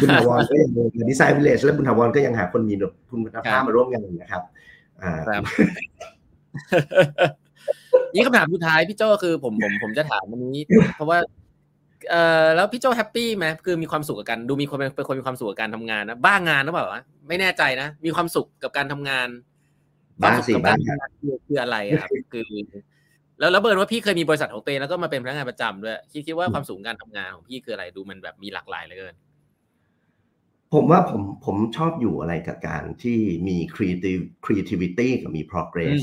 บุญถาวรก็ยังอยู่ดีไซน์วิลเลจและบุญถาวรก็ยังหาคนมีคุณภาพมาร่วมงานนะครับอ่าครับนี่คำถามสุดท้ายพี่โจ้คือผมผมผมจะถามวันนี้เพราะว่าเอ่อแล้วพี่โจ้แฮปปี้ไหมคือมีความสุขกับการดูมีคนเป็นคนมีความสุขกับการทำงานนะบ้างานหรือเปล่าวะไม่แน่ใจนะมีความสุขกับการทำงานบ้าสิบ้าคืออะไรครับคือแล้วแล้วเบิร์นว่าพี่เคยมีบริษัทของเตยแล้วก็มาเป็นพนักงานประจำด้วยคิดคิดว่าความสูงการทำงานของพี่คืออะไรดูมันแบบมีหลากหลายเหลือเกินผมว่าผมผมชอบอยู่อะไรกับการที่มี creativity กับมี progress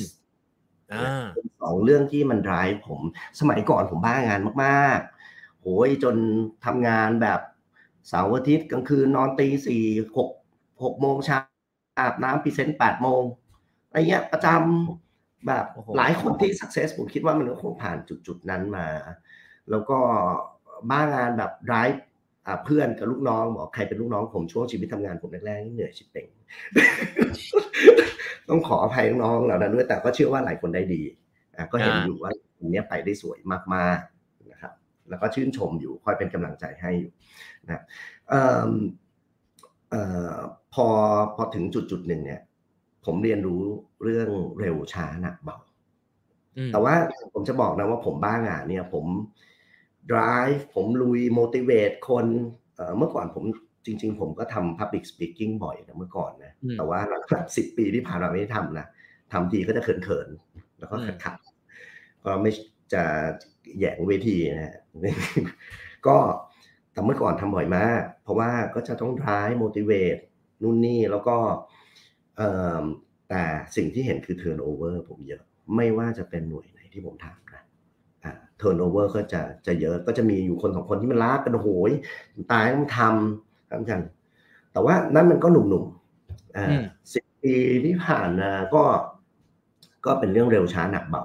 สองเรื่องที่มัน drive ผมสมัยก่อนผมบ้างานมากๆโหยจนทำงานแบบเสาร์อาทิตย์กลางคืนนอนตีสี่หกหกโมงเช้าอาบน้ำพรีเซนต์แปดโมงอะไรเงี้ยประจำแบบหลายคนที่ success ผมคิดว่ามันก็คงผ่านจุดๆนั้นมาแล้วก็บ้างงานแบบ drive เพื่อนกับลูกน้องบอกใครเป็นลูกน้องผมช่วงชีวิตทำงานผมแรกๆนี่เหนื่อยชิบเป่ง ต้องขออภัยน้องๆเหล่านั้นด้วยแต่ก็เชื่อว่าหลายคนได้ดีก็เห็นอยู่ว่าตรงนี้ไปได้สวยมากๆนะครับแล้วก็ชื่นชมอยู่คอยเป็นกำลังใจให้อยู่นะพอพอถึงจุดๆหนึ่งเนี่ยผมเรียนรู้เรื่องเร็วช้าหนักเบาแต่ว่าผมจะบอกนะว่าผมบ้างานเนี่ยผม drive ผมลุย motivate คนเมื่อก่อนผมจริงๆผมก็ทำ public speaking บ่อยนะเมื่อก่อนนะแต่ว่าหลังจากสิบปีที่ผ่านมาไม่ได้ทำนะทำทีก็จะเขินๆแล้วก็ขัดๆก็ไม่จะแหย่งเวทีนะก็แต่เมื่อก่อนทำบ่อยมากเพราะว่าก็จะต้อง drive motivate นู่นนี่แล้วก็แต่สิ่งที่เห็นคือ turnover ผมเยอะไม่ว่าจะเป็นหน่วยไหนที่ผมทำนะ turnover ก็จะจะเยอะก็จะมีอยู่คนสองคนที่มันรักกันโหยตายต้องทำทำกันแต่ว่านั้นมันก็หนุ่มๆ สิบปีที่ผ่านมาก็ก็เป็นเรื่องเร็วช้าหนักเบา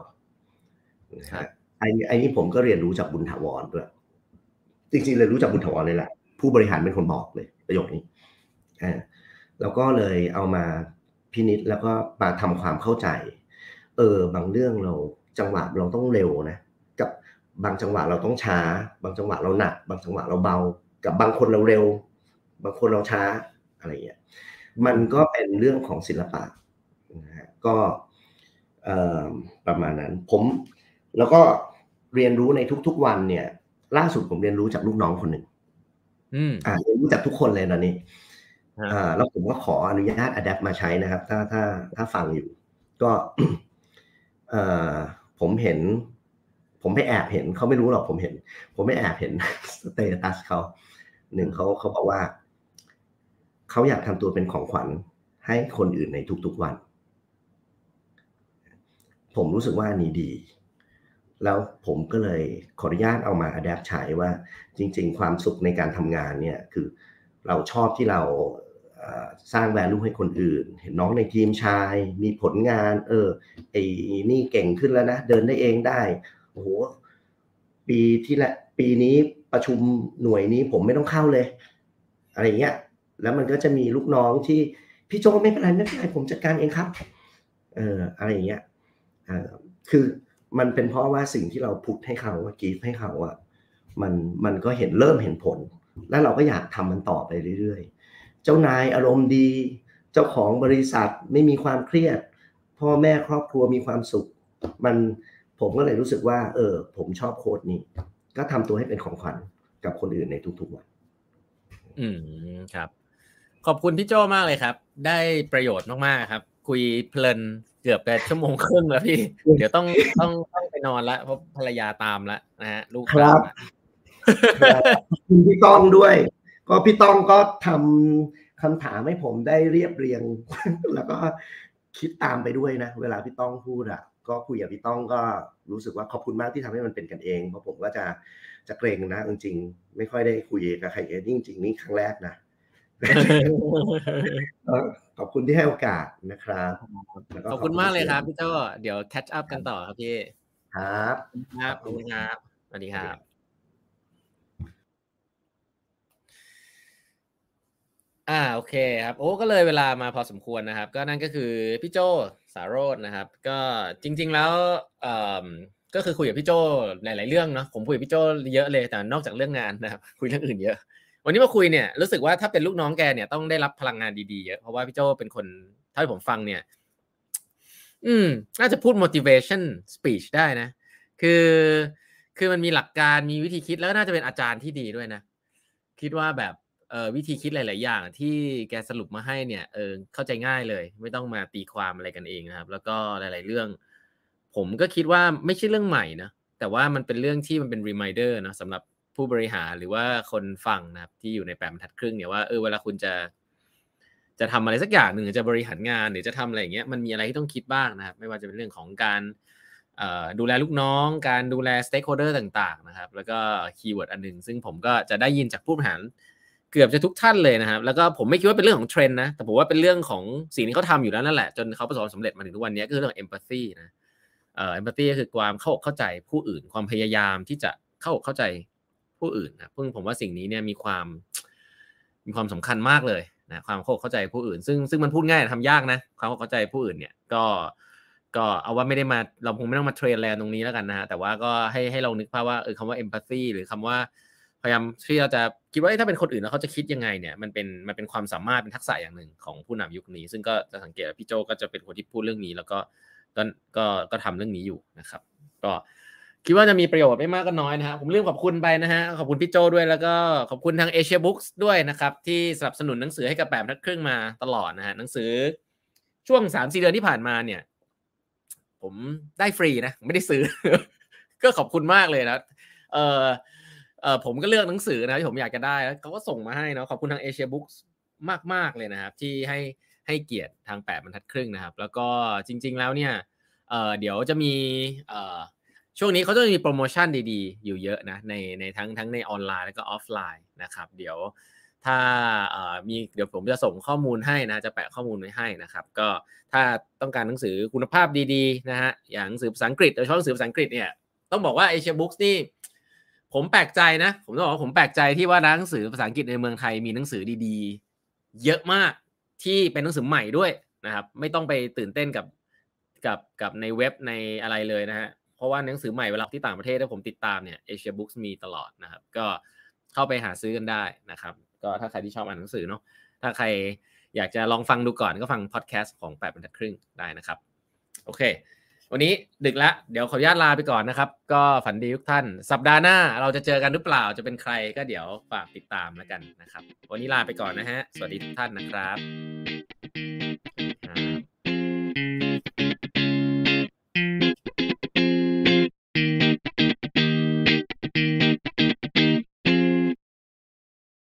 ไอ้ไอ้นี่ผมก็เรียนรู้จากบุญถาวรด้วยจริงๆเลยรู้จากบุญถาวรเลยแหละผู้บริหารเป็นคนบอกเลยประโยคนี้อ่าแล้วก็เลยเอามาพินิจแล้วก็มาทำความเข้าใจเออบางเรื่องเราจังหวะเราต้องเร็วนะกับบางจังหวะเราต้องช้าบางจังหวะเราหนักบางจังหวะเราเบากับบางคนเราเร็วบางคนเราช้าอะไรอย่างเงี้ยมันก็เป็นเรื่องของศิลปะนะฮะก็ประมาณนั้นผมแล้วก็เรียนรู้ในทุกๆวันเนี่ยล่าสุดผมเรียนรู้จากลูกน้องคนหนึ่งอ่าเรียนรู้จากทุกคนเลยตอนนี้อ่าแล้วผมก็ขออนุญาต adapt มาใช้นะครับถ้าถ้าถ้าฟังอยู่ก็เอ่อผมเห็นผมไปแอบเห็นเขาไม่รู้หรอกผมเห็นผมไม่แอบเห็นสเตตัสเขาหนึ่งเขาเขาบอกว่าเขาอยากทำตัวเป็นของขวัญให้คนอื่นในทุกๆวันผมรู้สึกว่านี่ดีแล้วผมก็เลยขออนุญาตเอามา adapt ใช้ว่าจริงๆความสุขในการทำงานเนี่ยคือเราชอบที่เราสร้าง value ให้คนอื่นเห็นน้องในทีมชายมีผลงานเออไอ้นี่เก่งขึ้นแล้วนะเดินได้เองได้โอ้โหปีที่ละปีนี้ประชุมหน่วยนี้ผมไม่ต้องเข้าเลยอะไรเงี้ยแล้วมันก็จะมีลูกน้องที่พี่โจไม่เป็นไรไม่เป็นไรผมจัดการเองครับเอออะไรเงี้ยเออคือมันเป็นเพราะว่าสิ่งที่เราพุชให้เขาว่ากีฟให้เขาอ่ะมันมันก็เห็นเริ่มเห็นผลแล้วเราก็อยากทำมันต่อไปเรื่อยๆเจ้านายอารมณ์ดีเจ้าของบริษัทไม่มีความเครียดพ่อแม่ครอบครัวมีความสุขมันผมก็เลยรู้สึกว่าเออผมชอบโค้ดนี้ก็ทำตัวให้เป็นของขวัญกับคนอื่นในทุกๆวันอืมครับขอบคุณพี่โจ้มากเลยครับได้ประโยชน์มากๆครับคุยเพลินเกือบแต่ชั่วโมงครึ่งแล้วพี่ เดี๋ยวต้องต้องต้องไปนอนละเพราะภรรยาตามละนะฮะลูกตามคุณพี่ต้องด้วยก็พี่ต้องก็ทำคำถามให้ผมได้เรียบเรียง แล้วก็คิดตามไปด้วยนะเวลาพี่ต้องพูดอ่ะก็คุยกับพี่ต้องก็รู้สึกว่าขอบคุณมากที่ทำให้มันเป็นกันเองเพราะผมก็จะจะเกรงนะจริงๆไม่ค่อยได้คุยกับใครจริงจริงนี่ครั้งแรกนะขอบคุณที่ให้โอกาสนะครับขอบคุณมากเลยครับพี่โจ้เดี๋ยวแคชอัพกันต่อครับพี่ครับครับขอบคุณครับสวัสดีครับอ่าโอเคครับโอ้ก็เลยเวลามาพอสมควรนะครับก็นั่นก็คือพี่โจ้สารโรจน์นะครับก็จริงๆแล้วเอ่อก็คือคุยกับพี่โจ้หลายๆเรื่องเนาะผมคุยกับพี่โจ้เยอะเลยแต่นอกจากเรื่องงานนะครับคุยเรื่องอื่นเยอะวันนี้มาคุยเนี่ยรู้สึกว่าถ้าเป็นลูกน้องแกเนี่ยต้องได้รับพลังงานดีๆเยอะเพราะว่าพี่โจ้เป็นคนเท่าที่ผมฟังเนี่ยอืมน่าจะพูด motivation speech ได้นะคือคือมันมีหลักการมีวิธีคิดแล้วน่าจะเป็นอาจารย์ที่ดีด้วยนะคิดว่าแบบเอ่อวิธีคิดหลายๆอย่างที่แกสรุปมาให้เนี่ยเออเข้าใจง่ายเลยไม่ต้องมาตีความอะไรกันเองนะครับแล้วก็หลายๆเรื่องผมก็คิดว่าไม่ใช่เรื่องใหม่นะแต่ว่ามันเป็นเรื่องที่มันเป็น reminder นะสำหรับผู้บริหารหรือว่าคนฟังนะครับที่อยู่ในแปดบรรทัดครึ่งเนี่ยว่าเออเวลาคุณจะจะทำอะไรสักอย่างหนึ่งจะบริหารงานหรือจะทำอะไรอย่างเงี้ยมันมีอะไรที่ต้องคิดบ้างนะครับไม่ว่าจะเป็นเรื่องของการดูแลลูกน้องการดูแลสเต็กโฮลเดอร์ต่างๆนะครับแล้วก็คีย์เวิร์ดอันนึงซึ่งผมก็จะได้ยินจากผู้บริหารเกือบจะทุกท่านเลยนะครับแล้วก็ผมไม่คิดว่าเป็นเรื่องของเทรนด์นะแต่ผมว่าเป็นเรื่องของสิ่งที่เขาทำอยู่แล้วนั่นแหละจนเขาประสบความสำเร็จมาถึงทุกวันนี้ก็คือเรื่อง empathy นะเอ่อ empathy ก็คือความเข้าเข้าใจผู้อื่นความพยายามที่จะเข้าเข้าใจผู้อื่นนะเพิ่งผมว่าสิ่งนี้เนี่ยมีความมีความสำคัญมากเลยนะความเข้าใจผู้อื่นซึ่งซึ่งมันพูดง่ายทำยากนะความเข้าใจผู้อื่นเนี่ยก็ก็เอาว่าไม่ได้มาเราคงไม่ต้องมาเทรนแรงตรงนี้แล้วกันนะฮะแต่ว่าก็ให้ให้เรานึกภาพว่าเออคำว่า empathy หรือคำว่าพยายามที่เราจะคิดว่าถ้าเป็นคนอื่นแล้วเขาจะคิดยังไงเนี่ยมันเป็นมันเป็นความสามารถเป็นทักษะอย่างหนึ่งของผู้นำยุคนี้ซึ่งก็จะสังเกตว่าพี่โจก็จะเป็นคนที่พูดเรื่องนี้แล้วก็ก็ก็ก็ทำเรื่องนี้อยู่นะครับก็คิดว่าจะมีประโยชน์ไม่มากก็น้อยนะฮะผมลืมขอบคุณไปนะฮะขอบคุณพี่โจด้วยแล้วก็ขอบคุณทาง Asia Books ด้วยนะครับที่สนับสนุนหนังสือให้กับแปมทักครึ่งมาตลอดนะฮะหนังสือช่วง สามสี่ เดือนที่ผ่านมาเนี่ยผมได้ฟรีนะไม่ได้ซื้อ ก็ขอบคุณมากเลยนะเอ่อเออผมก็เลือกหนังสือนะที่ผมอยากจะได้แล้วเขาก็ส่งมาให้เนาะขอบคุณทาง Asia Books มากๆเลยนะครับที่ให้ให้เกียรติทางแปดบรรทัดครึ่งนะครับแล้วก็จริงๆแล้วเนี่ยเออเดี๋ยวจะมีเออช่วงนี้เขาจะมีโปรโมชั่นดีๆอยู่เยอะนะในในทั้งทั้งในออนไลน์แล้วก็ออฟไลน์นะครับเดี๋ยว ถ้ามีเดี๋ยวผมจะส่งข้อมูลให้นะจะแปะข้อมูลไว้ให้นะครับก็ถ้าต้องการหนังสือคุณภาพดีๆนะฮะอย่างหนังสือภาษาอังกฤษโดยเฉพาะหนังสือภาษาอังกฤษเนี่ยต้องบอกว่า Asia Books นี่ผมแปลกใจนะผมต้องบอกว่าผมแปลกใจที่ว่าร้านหนังสือภาษาอังกฤษในเมืองไทยมีหนังสือดีๆเยอะมากที่เป็นหนังสือใหม่ด้วยนะครับไม่ต้องไปตื่นเต้นกับกับกับในเว็บในอะไรเลยนะฮะเพราะว่าหนังสือใหม่เวลาที่ต่างประเทศที่ผมติดตามเนี่ย Asia Books มีตลอดนะครับก็เข้าไปหาซื้อกันได้นะครับก็ถ้าใครที่ชอบอ่านหนังสือเนาะถ้าใครอยากจะลองฟังดูก่อนก็ฟังพอดแคสต์ของแปดบรรทัดครึ่งได้นะครับโอเควันนี้ดึกละเดี๋ยวขออนุญาตลาไปก่อนนะครับก็ฝันดีทุกท่านสัปดาห์หน้าเราจะเจอกันหรือเปล่าจะเป็นใครก็เดี๋ยวฝากติดตามแล้วกันนะครับวันนี้ลาไปก่อนนะฮะสวัสดีทุกท่านนะครับ